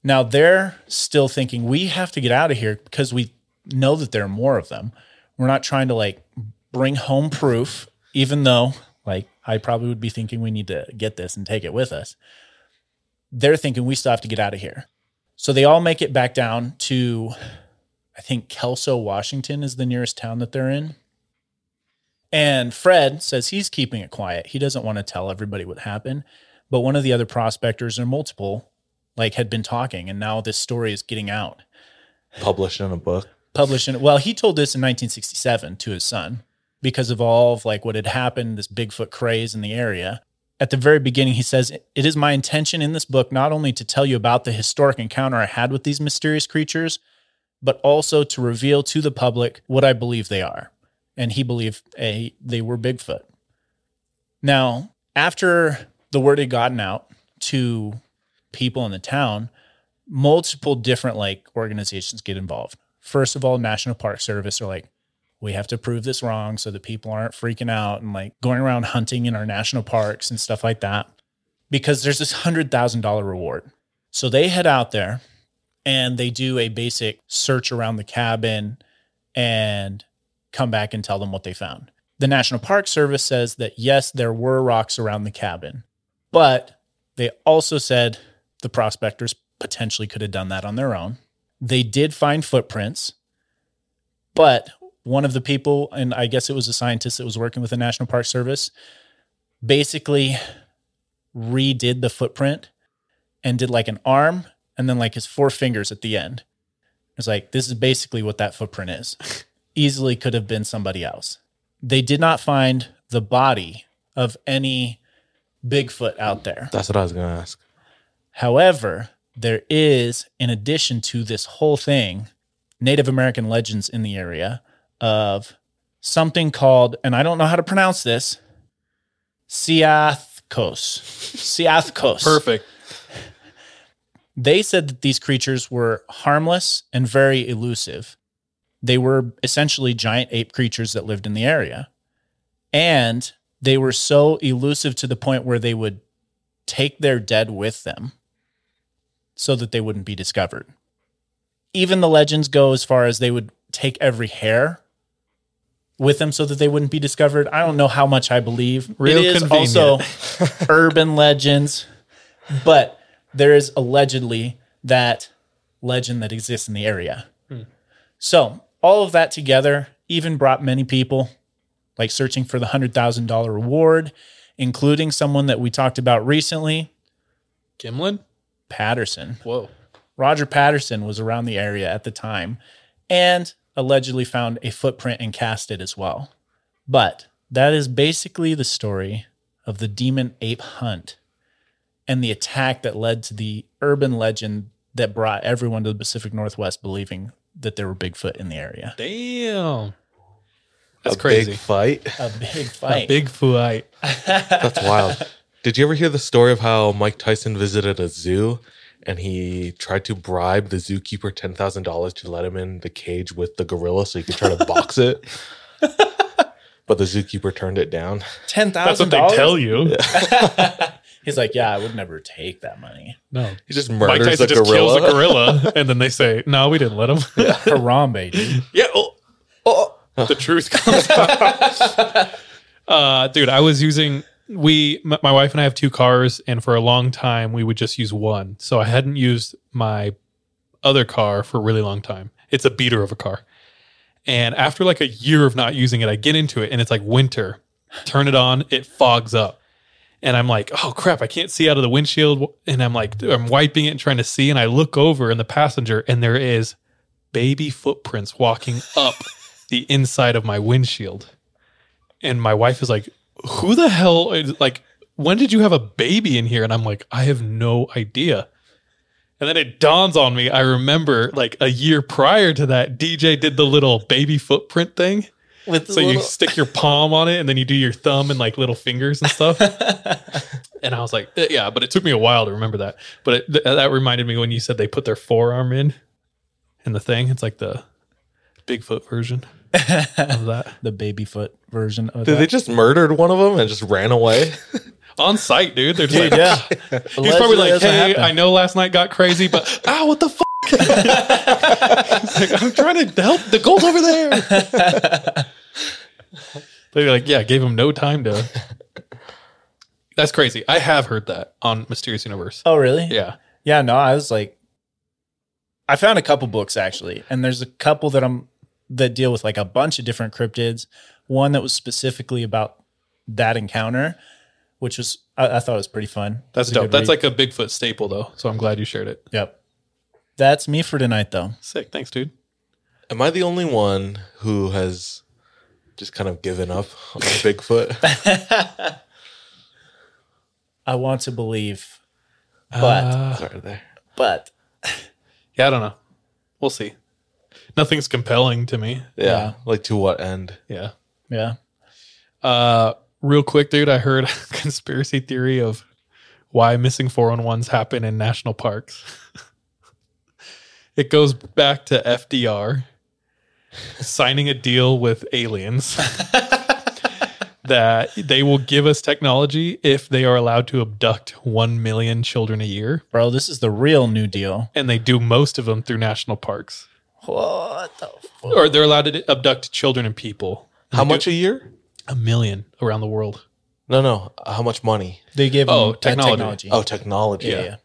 Now they're still thinking, we have to get out of here because we know that there are more of them. We're not trying to like bring home proof, even though like I probably would be thinking we need to get this and take it with us. They're thinking we still have to get out of here. So they all make it back down to, I think Kelso, Washington is the nearest town that they're in. And Fred says he's keeping it quiet. He doesn't want to tell everybody what happened. But one of the other prospectors, or multiple, like had been talking, and now this story is getting out. Published in a book. Well, he told this in 1967 to his son because of all of like what had happened, this Bigfoot craze in the area. At the very beginning, he says, "It is my intention in this book not only to tell you about the historic encounter I had with these mysterious creatures, but also to reveal to the public what I believe they are." And he believed they were Bigfoot. Now, after the word had gotten out to people in the town, multiple different like organizations get involved. First of all, National Park Service are like, we have to prove this wrong so that people aren't freaking out and like going around hunting in our national parks and stuff like that, because there's this $100,000 reward. So they head out there and they do a basic search around the cabin and come back and tell them what they found. The National Park Service says that, yes, there were rocks around the cabin, but they also said the prospectors potentially could have done that on their own. They did find footprints, but one of the people, and I guess it was a scientist that was working with the National Park Service, basically redid the footprint and did like an arm and then like his four fingers at the end. It's like, this is basically what that footprint is. Easily could have been somebody else. They did not find the body of any Bigfoot out there. That's what I was going to ask. However, there is, in addition to this whole thing, Native American legends in the area of something called, and I don't know how to pronounce this, Siathkos. Perfect. They said that these creatures were harmless and very elusive. They were essentially giant ape creatures that lived in the area. And they were so elusive to the point where they would take their dead with them so that they wouldn't be discovered. Even the legends go as far as they would take every hair with them so that they wouldn't be discovered. I don't know how much I believe. It is convenient. Also urban legends, but there is allegedly that legend that exists in the area. So all of that together even brought many people like searching for the $100,000 reward, including someone that we talked about recently. Gimlin? Patterson. Whoa. Roger Patterson was around the area at the time and allegedly found a footprint and cast it as well. But that is basically the story of the Demon Ape Hunt and the attack that led to the urban legend that brought everyone to the Pacific Northwest believing that there were Bigfoot in the area. Damn. That's crazy. A big fight. A big fight. That's wild. Did you ever hear the story of how Mike Tyson visited a zoo and he tried to bribe the zookeeper $10,000 to let him in the cage with the gorilla so he could try to box it? But the zookeeper turned it down. $10,000? That's what they tell you. He's like, yeah, I would never take that money. No. He just murders the gorilla. Mike Tyson just kills the gorilla. And then they say, no, we didn't let him. Yeah. Harambe, dude. Yeah. Oh. The truth comes out. Dude, I was using... my wife and I have two cars, and for a long time we would just use one. So I hadn't used my other car for a really long time. It's a beater of a car. And after like a year of not using it, I get into it and it's like winter. Turn it on, it fogs up. And I'm like, oh crap, I can't see out of the windshield. And I'm like, I'm wiping it and trying to see. And I look over in the passenger and there is baby footprints walking up the inside of my windshield. And my wife is like, who the hell is like, when did you have a baby in here? And I'm like, I have no idea. And then it dawns on me. I remember like a year prior to that, DJ did the little baby footprint thing. You stick your palm on it and then you do your thumb and like little fingers and stuff. And I was like, yeah, but it took me a while to remember that. But that reminded me when you said they put their forearm in the thing. It's like the Bigfoot version. of that. The baby foot version of that. They just murdered one of them and just ran away? On site, dude. They're just like, yeah. He's probably like, hey, I know last night got crazy, but ow, what the fuck? Like, I'm trying to help. The goal's over there. They're like, yeah, gave him no time to. That's crazy. I have heard that on Mysterious Universe. Oh, really? Yeah. Yeah, no, I was like, I found a couple books actually, and there's a couple that that deal with like a bunch of different cryptids. One that was specifically about that encounter, which was I thought it was pretty fun. That's dope. That's like a Bigfoot staple though, so I'm glad you shared it. Yep. That's me for tonight though. Sick. Thanks, dude. Am I the only one who has just kind of given up on Bigfoot? I want to believe, but yeah, I don't know. We'll see. Nothing's compelling to me. Yeah. Like to what end? Yeah. Yeah. Real quick, dude, I heard a conspiracy theory of why missing 411s happen in national parks. It goes back to FDR signing a deal with aliens that they will give us technology if they are allowed to abduct 1 million children a year. Bro, this is the real New Deal. And they do most of them through national parks. What the fuck? Or they're allowed to abduct children and people. How much a year? 1 million around the world. No. How much money? They gave them technology. Oh, technology. Yeah.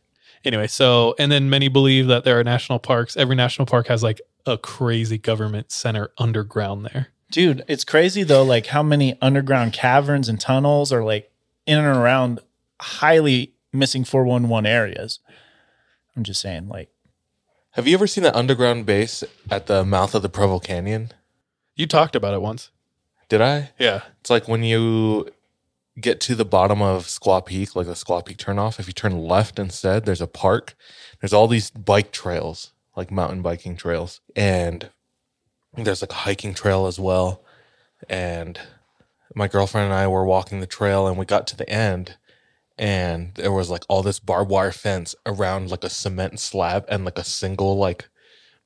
Anyway, so, and then many believe that there are national parks. Every national park has like a crazy government center underground there. Dude, it's crazy though, like how many underground caverns and tunnels are like in and around highly missing 411 areas. I'm just saying, like. Have you ever seen that underground base at the mouth of the Preble Canyon? You talked about it once. Did I? Yeah. It's like when you get to the bottom of Squaw Peak, like the Squaw Peak turnoff, if you turn left instead, there's a park. There's all these bike trails, like mountain biking trails. And there's like a hiking trail as well. And my girlfriend and I were walking the trail and we got to the end and there was like all this barbed wire fence around like a cement slab and like a single like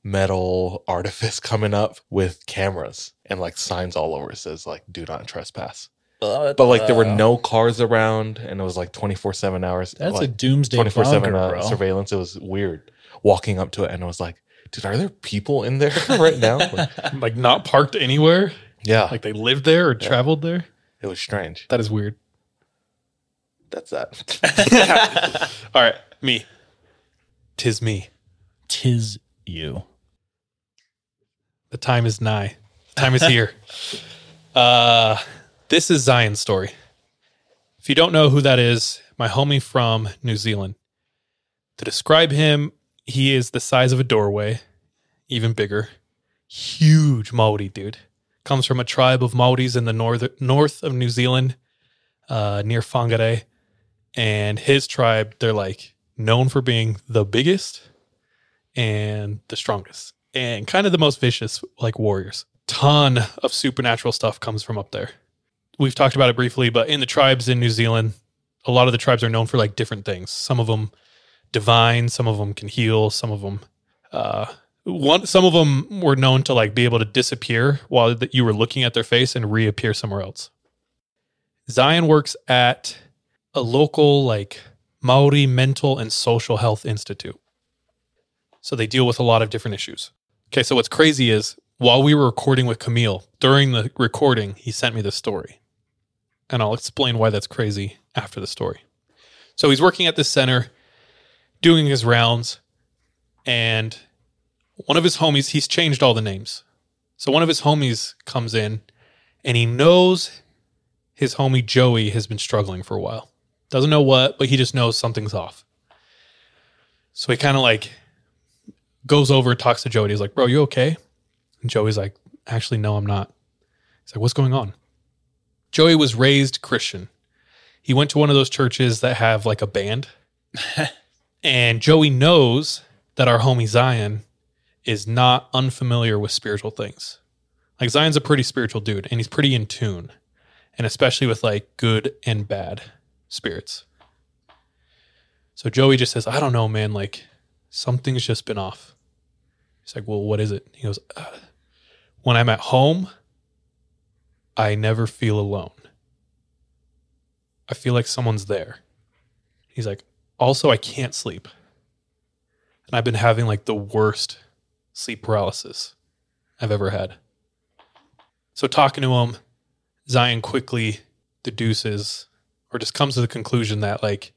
metal artifice coming up with cameras and like signs all over. It says like, do not trespass. But like there were no cars around and it was like 24/7 hours. That's like, a doomsday 24/7 surveillance. It was weird walking up to it and I was like, dude, are there people in there right now? Like, like not parked anywhere? Yeah. Like they lived there or traveled there? It was strange. That is weird. That's that. All right. Me. Tis me. Tis you. The time is nigh. The time is here. This is Zion's story. If you don't know who that is, my homie from New Zealand. To describe him, he is the size of a doorway, even bigger. Huge Maori dude. Comes from a tribe of Maoris in the north of New Zealand, near Whangarei. And his tribe, they're like known for being the biggest and the strongest. And kind of the most vicious, like warriors. Ton of supernatural stuff comes from up there. We've talked about it briefly, but in the tribes in New Zealand, a lot of the tribes are known for like different things. Some of them divine, some of them can heal, some of them some of them were known to like be able to disappear while you were looking at their face and reappear somewhere else. Zion works at a local like Maori mental and social health institute. So they deal with a lot of different issues. Okay, so what's crazy is while we were recording with Camille, during the recording, he sent me this story. And I'll explain why that's crazy after the story. So he's working at this center, doing his rounds, and one of his homies, he's changed all the names. So one of his homies comes in, and he knows his homie Joey has been struggling for a while. Doesn't know what, but he just knows something's off. So he kind of like goes over and talks to Joey. He's like, bro, you okay? And Joey's like, actually, no, I'm not. He's like, what's going on? Joey was raised Christian. He went to one of those churches that have like a band. And Joey knows that our homie Zion is not unfamiliar with spiritual things. Like Zion's a pretty spiritual dude and he's pretty in tune. And especially with like good and bad spirits. So Joey just says, I don't know, man, like something's just been off. He's like, well, what is it? He goes, When I'm at home, I never feel alone. I feel like someone's there. He's like, also, I can't sleep. And I've been having like the worst sleep paralysis I've ever had. So talking to him, Zion quickly deduces or just comes to the conclusion that like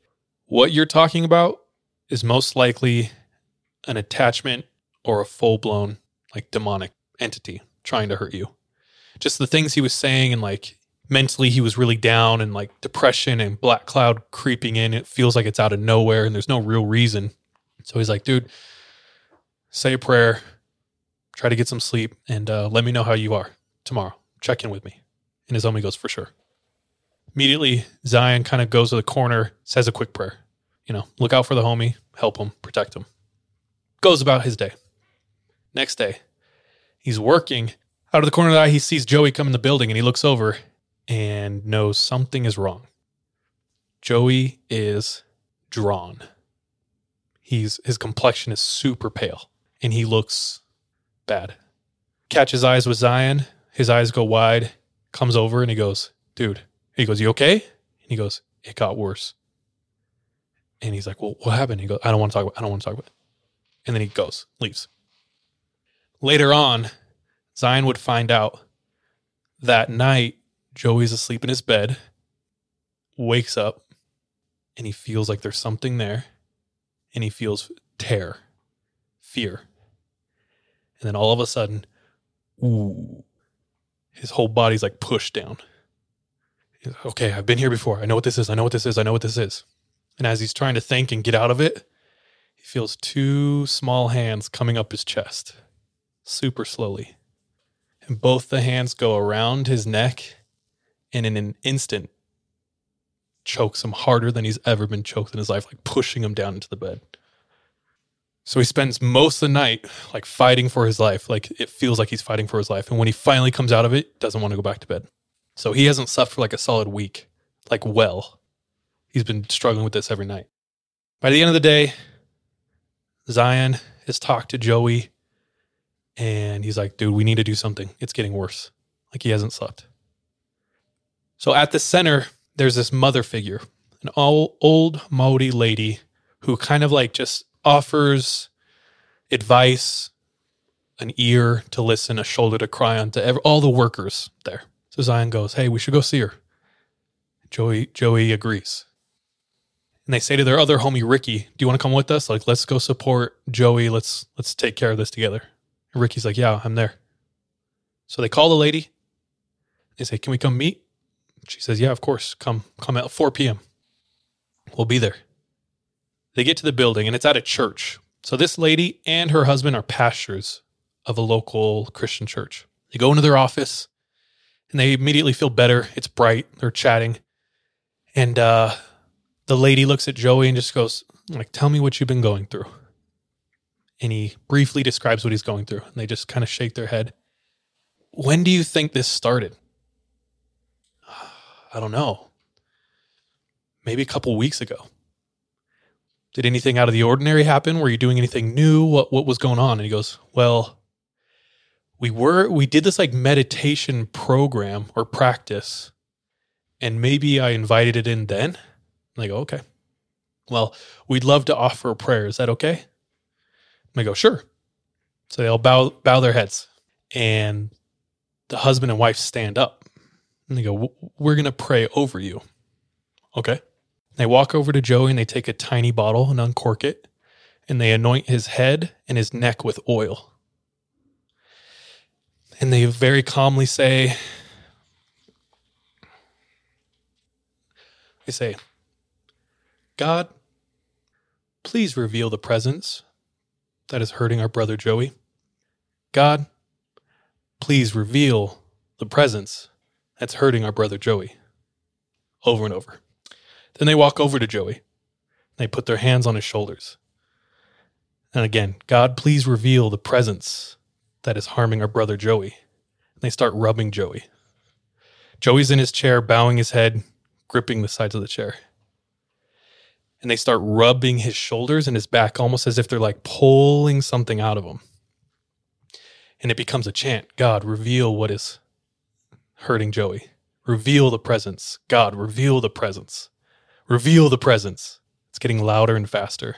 what you're talking about is most likely an attachment or a full-blown like demonic entity trying to hurt you. Just the things he was saying, and like mentally he was really down, and like depression and black cloud creeping in. It feels like it's out of nowhere and there's no real reason. So he's like, dude, say a prayer, try to get some sleep, and let me know how you are tomorrow. Check in with me. And his homie goes, for sure. Immediately, Zion kind of goes to the corner, says a quick prayer. You know, look out for the homie, help him, protect him. Goes about his day. Next day, he's working. Out of the corner of the eye, he sees Joey come in the building, and he looks over and knows something is wrong. Joey is drawn. His complexion is super pale, and he looks bad. Catches eyes with Zion. His eyes go wide, comes over, and he goes, dude. He goes, you okay? And he goes, it got worse. And he's like, well, what happened? He goes, I don't want to talk about it. And then he goes, leaves. Later on, Zion would find out that night, Joey's asleep in his bed, wakes up, and he feels like there's something there, and he feels terror, fear. And then all of a sudden, ooh, his whole body's like pushed down. Okay, I've been here before. I know what this is. And as he's trying to think and get out of it, he feels two small hands coming up his chest, super slowly. And both the hands go around his neck, and in an instant, chokes him harder than he's ever been choked in his life, like pushing him down into the bed. So he spends most of the night like fighting for his life. Like it feels like he's fighting for his life. And when he finally comes out of it, doesn't want to go back to bed. So he hasn't slept for like a solid week. Like, well, he's been struggling with this every night. By the end of the day, Zion has talked to Joey, and he's like, dude, we need to do something. It's getting worse. Like, he hasn't slept. So at the center, there's this mother figure, an old Maori lady who kind of like just offers advice, an ear to listen, a shoulder to cry on to all the workers there. So Zion goes, hey, we should go see her. Joey agrees. And they say to their other homie, Ricky, do you want to come with us? Like, let's go support Joey. Let's take care of this together. And Ricky's like, yeah, I'm there. So they call the lady. They say, can we come meet? She says, yeah, of course. Come at 4 p.m. We'll be there. They get to the building, and it's at a church. So this lady and her husband are pastors of a local Christian church. They go into their office. And they immediately feel better. It's bright. They're chatting. And the lady looks at Joey and just goes, like, tell me what you've been going through. And he briefly describes what he's going through. And they just kind of shake their head. When do you think this started? I don't know. Maybe a couple weeks ago. Did anything out of the ordinary happen? Were you doing anything new? What was going on? And he goes, well, We did this like meditation program or practice, and maybe I invited it in then. And they go, okay. Well, we'd love to offer a prayer. Is that okay? And they go, sure. So they'll bow their heads, and the husband and wife stand up, and they go, we're going to pray over you. Okay. And they walk over to Joey, and they take a tiny bottle and uncork it, and they anoint his head and his neck with oil. And they very calmly say, God, please reveal the presence that is hurting our brother Joey. God, please reveal the presence that's hurting our brother Joey. Over and over. Then they walk over to Joey. They put their hands on his shoulders. And again, God, please reveal the presence that is harming our brother Joey. And they start rubbing Joey. Joey's in his chair, bowing his head, gripping the sides of the chair. And they start rubbing his shoulders and his back, almost as if they're like pulling something out of him. and it becomes a chant. God, reveal what is hurting Joey. Reveal the presence. God, reveal the presence. Reveal the presence. It's getting louder and faster.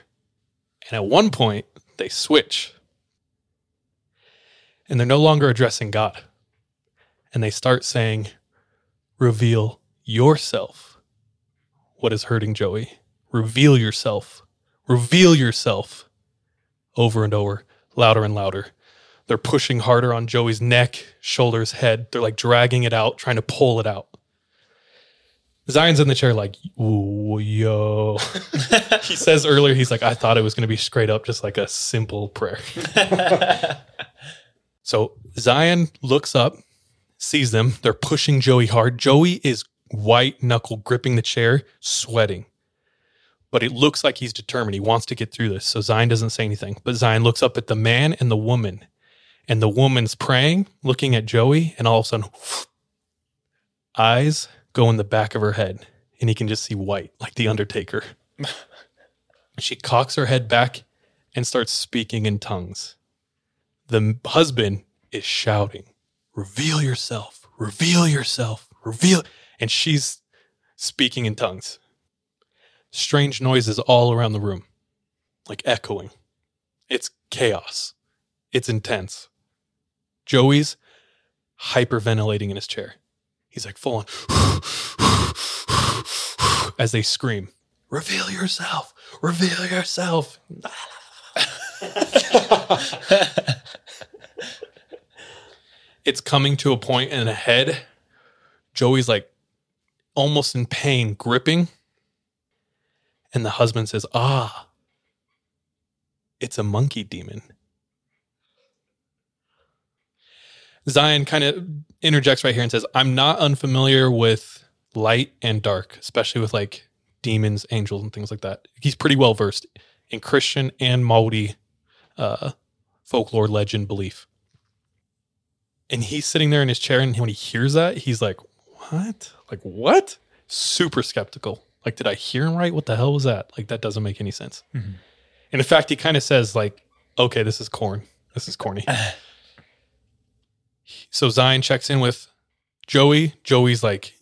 And at one point, they switch. And they're no longer addressing God. And they start saying, reveal yourself. What is hurting Joey? Reveal yourself. Reveal yourself. Over and over, louder and louder. They're pushing harder on Joey's neck, shoulders, head. They're like dragging it out, trying to pull it out. Zion's in the chair like, ooh, yo. He says earlier, he's like, I thought it was going to be straight up just like a simple prayer. So Zion looks up, sees them. They're pushing Joey hard. Joey is white knuckle gripping the chair, sweating. But it looks like he's determined. He wants to get through this. So Zion doesn't say anything. But Zion looks up at the man and the woman. And the woman's praying, looking at Joey. And all of a sudden, eyes go in the back of her head. And he can just see white, like the Undertaker. She cocks her head back and starts speaking in tongues. The husband is shouting, reveal yourself, reveal yourself, reveal. And she's speaking in tongues. Strange noises all around the room, like echoing. It's chaos. It's intense. Joey's hyperventilating in his chair. He's like full on as they scream, reveal yourself, reveal yourself. It's coming to a point in the head. Joey's like almost in pain, gripping. And the husband says, ah, it's a monkey demon. Zion kind of interjects right here and says, I'm not unfamiliar with light and dark, especially with like demons, angels, and things like that. He's pretty well versed in Christian and Maori folklore, legend, belief. And he's sitting there in his chair, and when he hears that, he's like, what? Like, what? Super skeptical. Like, did I hear him right? What the hell was that? Like, that doesn't make any sense. Mm-hmm. And in fact, he kind of says, like, okay, this is corn. This is corny. So Zion checks in with Joey. Joey's, like,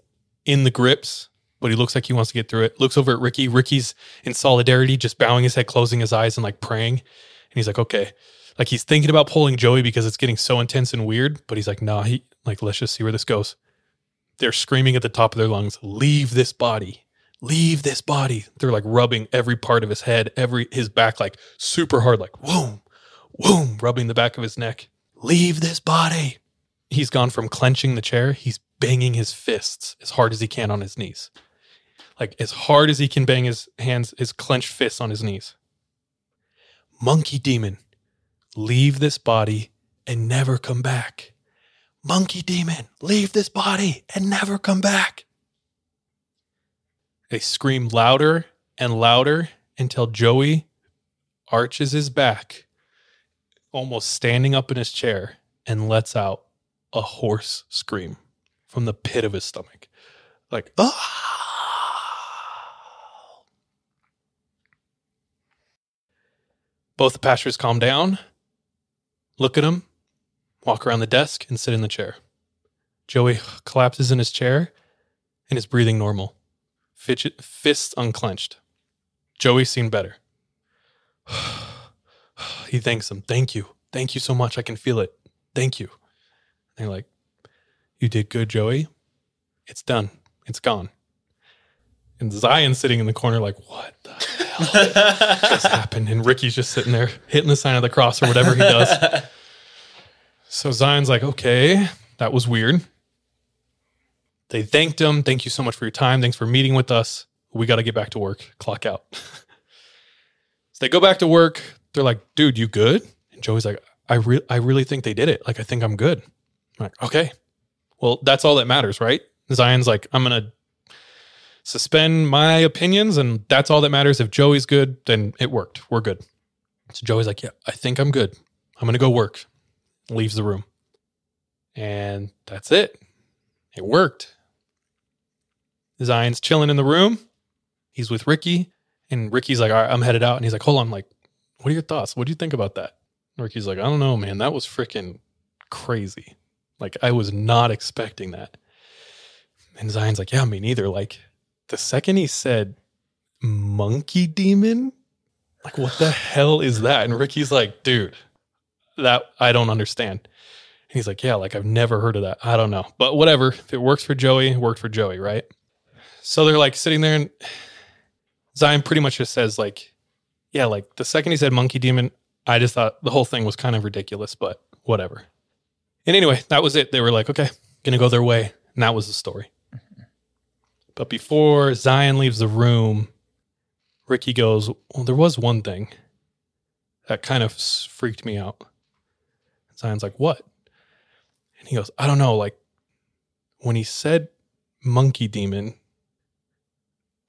in the grips, but he looks like he wants to get through it. Looks over at Ricky. Ricky's in solidarity, just bowing his head, closing his eyes, and, like, praying. And he's like, okay. Like, he's thinking about pulling Joey because it's getting so intense and weird. But he's like, nah, let's just see where this goes. They're screaming at the top of their lungs, leave this body. Leave this body. They're like rubbing every part of his head, his back, like super hard, like whoom, whoom, rubbing the back of his neck. Leave this body. He's gone from clenching the chair. He's banging his fists as hard as he can on his knees. Like as hard as he can bang his hands, his clenched fists on his knees. Monkey demon, leave this body and never come back. Monkey demon, leave this body and never come back. They scream louder and louder until Joey arches his back, almost standing up in his chair, and lets out a hoarse scream from the pit of his stomach. Like, ah! Both the pastors calm down, look at him, walk around the desk, and sit in the chair. Joey collapses in his chair and is breathing normal. Fists unclenched. Joey seemed better. He thanks him. Thank you. Thank you so much. I can feel it. Thank you. And they're like, you did good, Joey. It's done. It's gone. And Zion's sitting in the corner like, what the hell just happened? And Ricky's just sitting there hitting the sign of the cross or whatever he does. So Zion's like, okay, that was weird. They thanked him. Thank you so much for your time. Thanks for meeting with us. We got to get back to work. Clock out. So they go back to work. They're like, dude, you good? And Joey's like, I really think they did it. Like, I think I'm good. I'm like, okay. Well, that's all that matters, right? Zion's like, I'm going to suspend my opinions, and that's all that matters. If Joey's good, then it worked. We're good. So Joey's like, yeah, I think I'm good. I'm going to go work. Leaves the room. And that's it. It worked. Zion's chilling in the room. He's with Ricky. And Ricky's like, all right, I'm headed out. And he's like, hold on. I'm like, what are your thoughts? What do you think about that? And Ricky's like, I don't know, man. That was freaking crazy. Like, I was not expecting that. And Zion's like, yeah, me neither. Like, the second he said monkey demon, like, what the hell is that? And Ricky's like, dude, that I don't understand. And he's like, yeah, like, I've never heard of that. I don't know. But whatever. If it works for Joey, it worked for Joey, right? So they're like sitting there, and Zion pretty much just says, like, yeah, like, the second he said monkey demon, I just thought the whole thing was kind of ridiculous, but whatever. And anyway, that was it. They were like, okay, gonna go their way. And that was the story. But before Zion leaves the room, Ricky goes, well, there was one thing that kind of freaked me out. And Zion's like, what? And he goes, I don't know. Like, when he said monkey demon,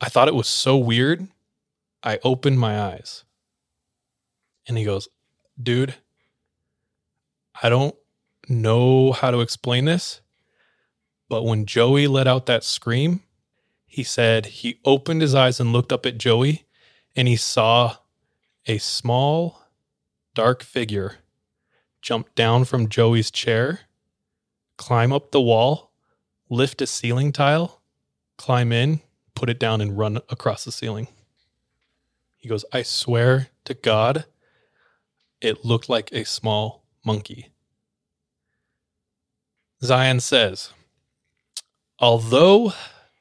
I thought it was so weird. I opened my eyes. And he goes, dude, I don't know how to explain this, but when Joey let out that scream, he said he opened his eyes and looked up at Joey, and he saw a small, dark figure jump down from Joey's chair, climb up the wall, lift a ceiling tile, climb in, put it down, and run across the ceiling. He goes, I swear to God, it looked like a small monkey. Zion says, although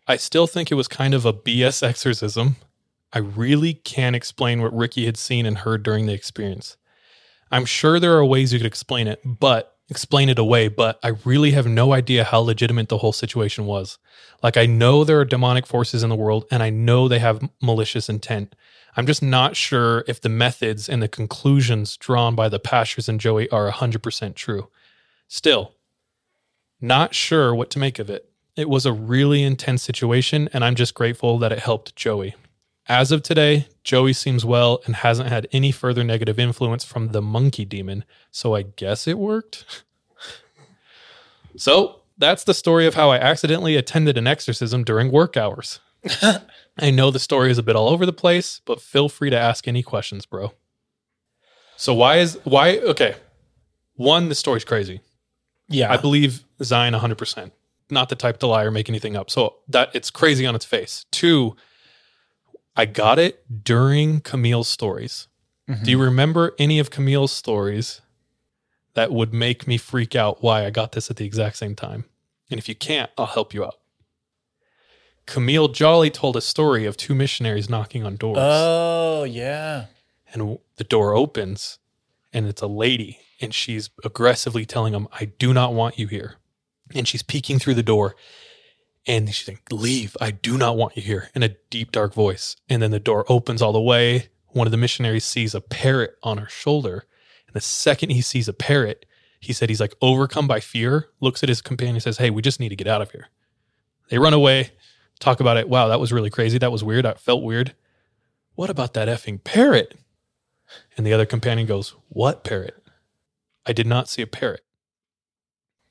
I still think it was kind of a BS exorcism, I really can't explain what Ricky had seen and heard during the experience. I'm sure there are ways you could explain it away, but I really have no idea how legitimate the whole situation was. Like, I know there are demonic forces in the world, and I know they have malicious intent. I'm just not sure if the methods and the conclusions drawn by the pastors and Joey are 100% true. Still, not sure what to make of it. It was a really intense situation, and I'm just grateful that it helped Joey. As of today, Joey seems well and hasn't had any further negative influence from the monkey demon, so I guess it worked. So, that's the story of how I accidentally attended an exorcism during work hours. I know the story is a bit all over the place, but feel free to ask any questions, bro. So okay. One, the story's crazy. Yeah. I believe Zion 100%. Not the type to lie or make anything up. So that it's crazy on its face. Two, I got it during Camille's stories. Mm-hmm. Do you remember any of Camille's stories that would make me freak out why I got this at the exact same time? And if you can't, I'll help you out. Camille Jolly told a story of two missionaries knocking on doors. Oh, yeah. And the door opens, and it's a lady, and she's aggressively telling them, I do not want you here. And she's peeking through the door, and she's like, leave, I do not want you here, in a deep, dark voice. And then the door opens all the way. One of the missionaries sees a parrot on her shoulder, and the second he sees a parrot, he said he's like overcome by fear, looks at his companion and says, hey, we just need to get out of here. They run away. Talk about it. Wow, that was really crazy. That was weird. I felt weird. What about that effing parrot? And the other companion goes, what parrot? I did not see a parrot.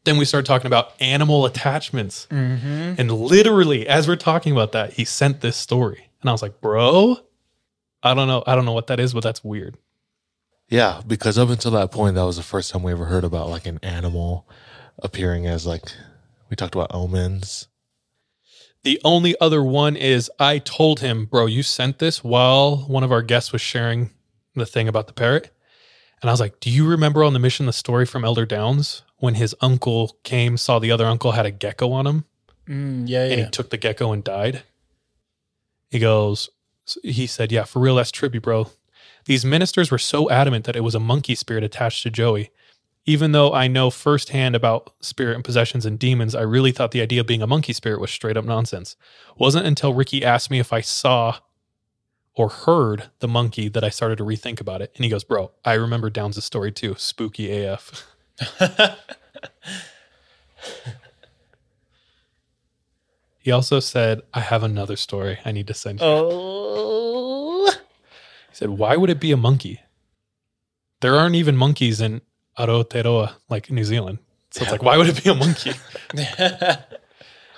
Then we started talking about animal attachments. Mm-hmm. And literally, as we're talking about that, he sent this story. And I was like, bro, I don't know what that is, but that's weird. Yeah, because up until that point, that was the first time we ever heard about like an animal appearing as like, we talked about omens. The only other one is I told him, bro, you sent this while one of our guests was sharing the thing about the parrot. And I was like, do you remember on the mission, the story from Elder Downs when his uncle came, saw the other uncle had a gecko on him? He took the gecko and died. He said, yeah, for real, that's trippy, bro. These ministers were so adamant that it was a monkey spirit attached to Joey. Even though I know firsthand about spirit and possessions and demons, I really thought the idea of being a monkey spirit was straight up nonsense. Wasn't until Ricky asked me if I saw or heard the monkey that I started to rethink about it. And he goes, bro, I remember Downs' story too. Spooky AF. He also said, I have another story I need to send you. Oh. He said, why would it be a monkey? There aren't even monkeys in Aotearoa, like New Zealand. So it's like, why would it be a monkey?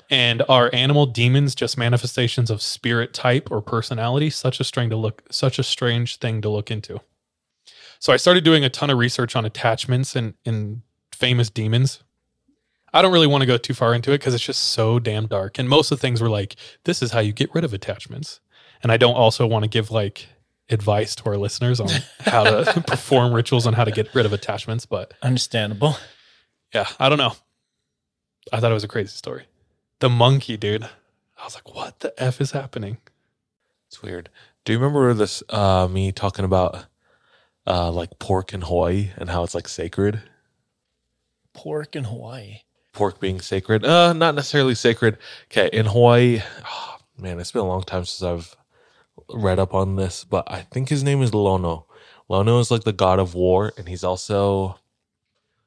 And are animal demons just manifestations of spirit type or personality? Such a strange thing to look into. So I started doing a ton of research on attachments and famous demons. I don't really want to go too far into it because it's just so damn dark. And most of the things were like, this is how you get rid of attachments. And I don't also want to give like advice to our listeners on how to perform rituals on how to get rid of attachments. But understandable. Yeah, I don't know. I thought it was a crazy story. The monkey, dude. I was like, what the F is happening? It's weird. Do you remember this, me talking about like pork in Hawaii and how it's like sacred? Pork in Hawaii. Pork being sacred. Not necessarily sacred. Okay, in Hawaii, oh, man, it's been a long time since I've read up on this, but I think his name is Lono. Lono is like the god of war, and he's also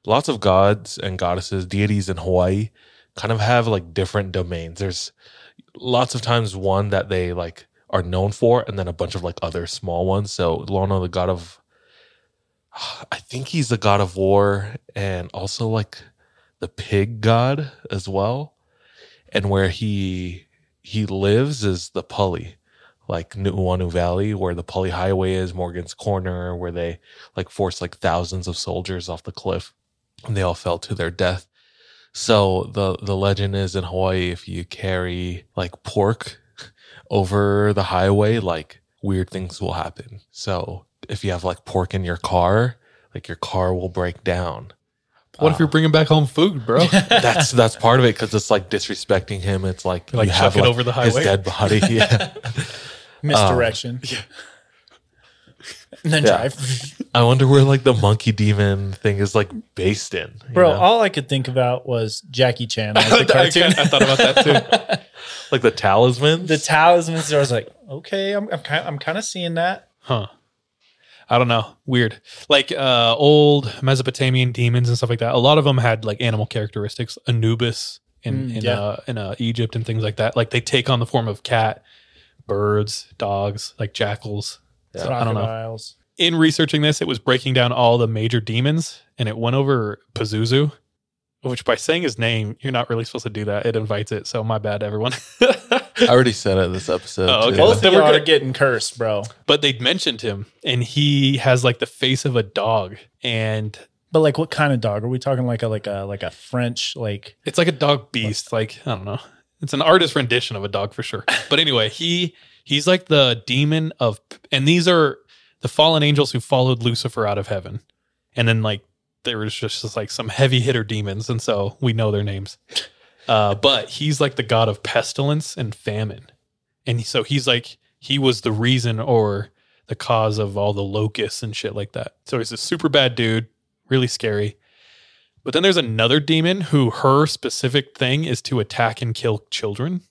lots of gods and goddesses, deities in Hawaii kind of have like different domains. There's lots of times one that they like are known for, and then a bunch of like other small ones. So Lono, the god of, I think he's the god of war, and also like the pig god as well. And where he lives is the Pali, like Nu'uanu Valley, where the Pali Highway is, Morgan's Corner, where they like forced like thousands of soldiers off the cliff, and they all fell to their death. So the legend is in Hawaii, if you carry like pork over the highway, like weird things will happen. So if you have like pork in your car, like your car will break down. What if you're bringing back home food, bro? That's part of it, because it's like disrespecting him. It's like you have like, over the highway. His dead body. Yeah. Misdirection. Yeah. And then drive. I wonder where like the monkey demon thing is like based in. Bro, all I could think about was Jackie Chan. Like the cartoon. I thought about that too. Like the talismans? The talismans. I was like, okay, I'm kind of seeing that. Huh. I don't know. Weird. Like old Mesopotamian demons and stuff like that. A lot of them had like animal characteristics. Anubis in Egypt and things like that. Like they take on the form of cat, birds, dogs, like jackals. Yeah. So I don't know. In researching this, it was breaking down all the major demons, and it went over Pazuzu, which by saying his name, you're not really supposed to do that. It invites it. So my bad, everyone. I already said it this episode. Oh, okay. Both of them are getting cursed, bro. But they mentioned him, and he has like the face of a dog. But like, what kind of dog are we talking? Like a French like? It's like a dog beast. Like I don't know. It's an artist rendition of a dog for sure. But anyway, he's like the demon of, and these are the fallen angels who followed Lucifer out of heaven, and then like there was just like some heavy hitter demons, and so we know their names. But he's like the god of pestilence and famine. And so he's like, he was the reason or the cause of all the locusts and shit like that. So he's a super bad dude, really scary. But then there's another demon who her specific thing is to attack and kill children.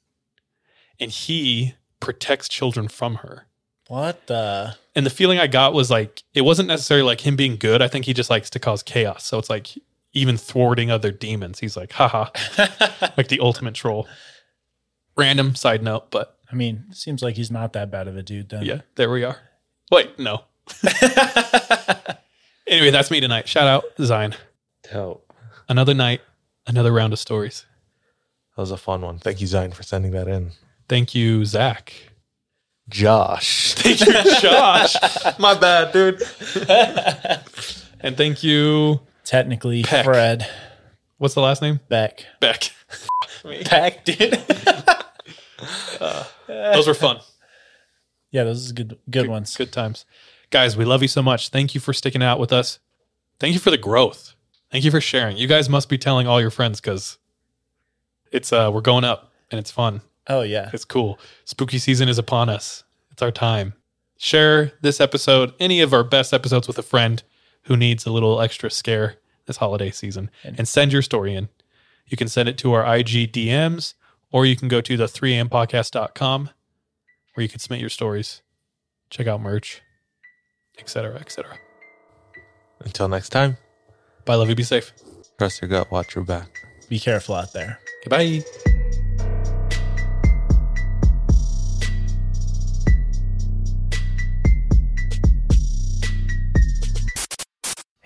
And he protects children from her. What the? And the feeling I got was like, it wasn't necessarily like him being good. I think he just likes to cause chaos. So it's like, even thwarting other demons. He's like, haha, like the ultimate troll. Random side note, but. I mean, it seems like he's not that bad of a dude, then. Yeah, there we are. Wait, no. Anyway, that's me tonight. Shout out, Zion. Dope. Another night, another round of stories. That was a fun one. Thank you, Zion, for sending that in. Thank you, Zach. Josh. Thank you, Josh. My bad, dude. And thank you. Technically, Beck. Fred. What's the last name? Beck. Beck, dude. Those were fun. Yeah, those are good ones. Good times. Guys, we love you so much. Thank you for sticking out with us. Thank you for the growth. Thank you for sharing. You guys must be telling all your friends because it's we're going up and it's fun. Oh, yeah. It's cool. Spooky season is upon us. It's our time. Share this episode, any of our best episodes, with a friend who needs a little extra scare this holiday season. And send your story in. You can send it to our IG DMs, or you can go to the 3ampodcast.com where you can submit your stories, check out merch, etc., etc. Until next time. Bye, love you. Be safe. Trust your gut. Watch your back. Be careful out there. Goodbye.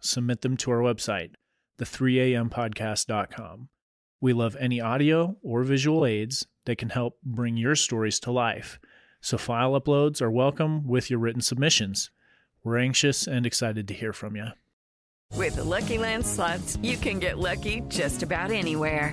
submit them to our website, the3ampodcast.com. We love any audio or visual aids that can help bring your stories to life, so file uploads are welcome with your written submissions. We're anxious and excited to hear from you. With the Lucky Land Slots, you can get lucky just about anywhere.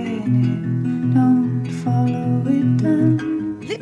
don't follow it down. Let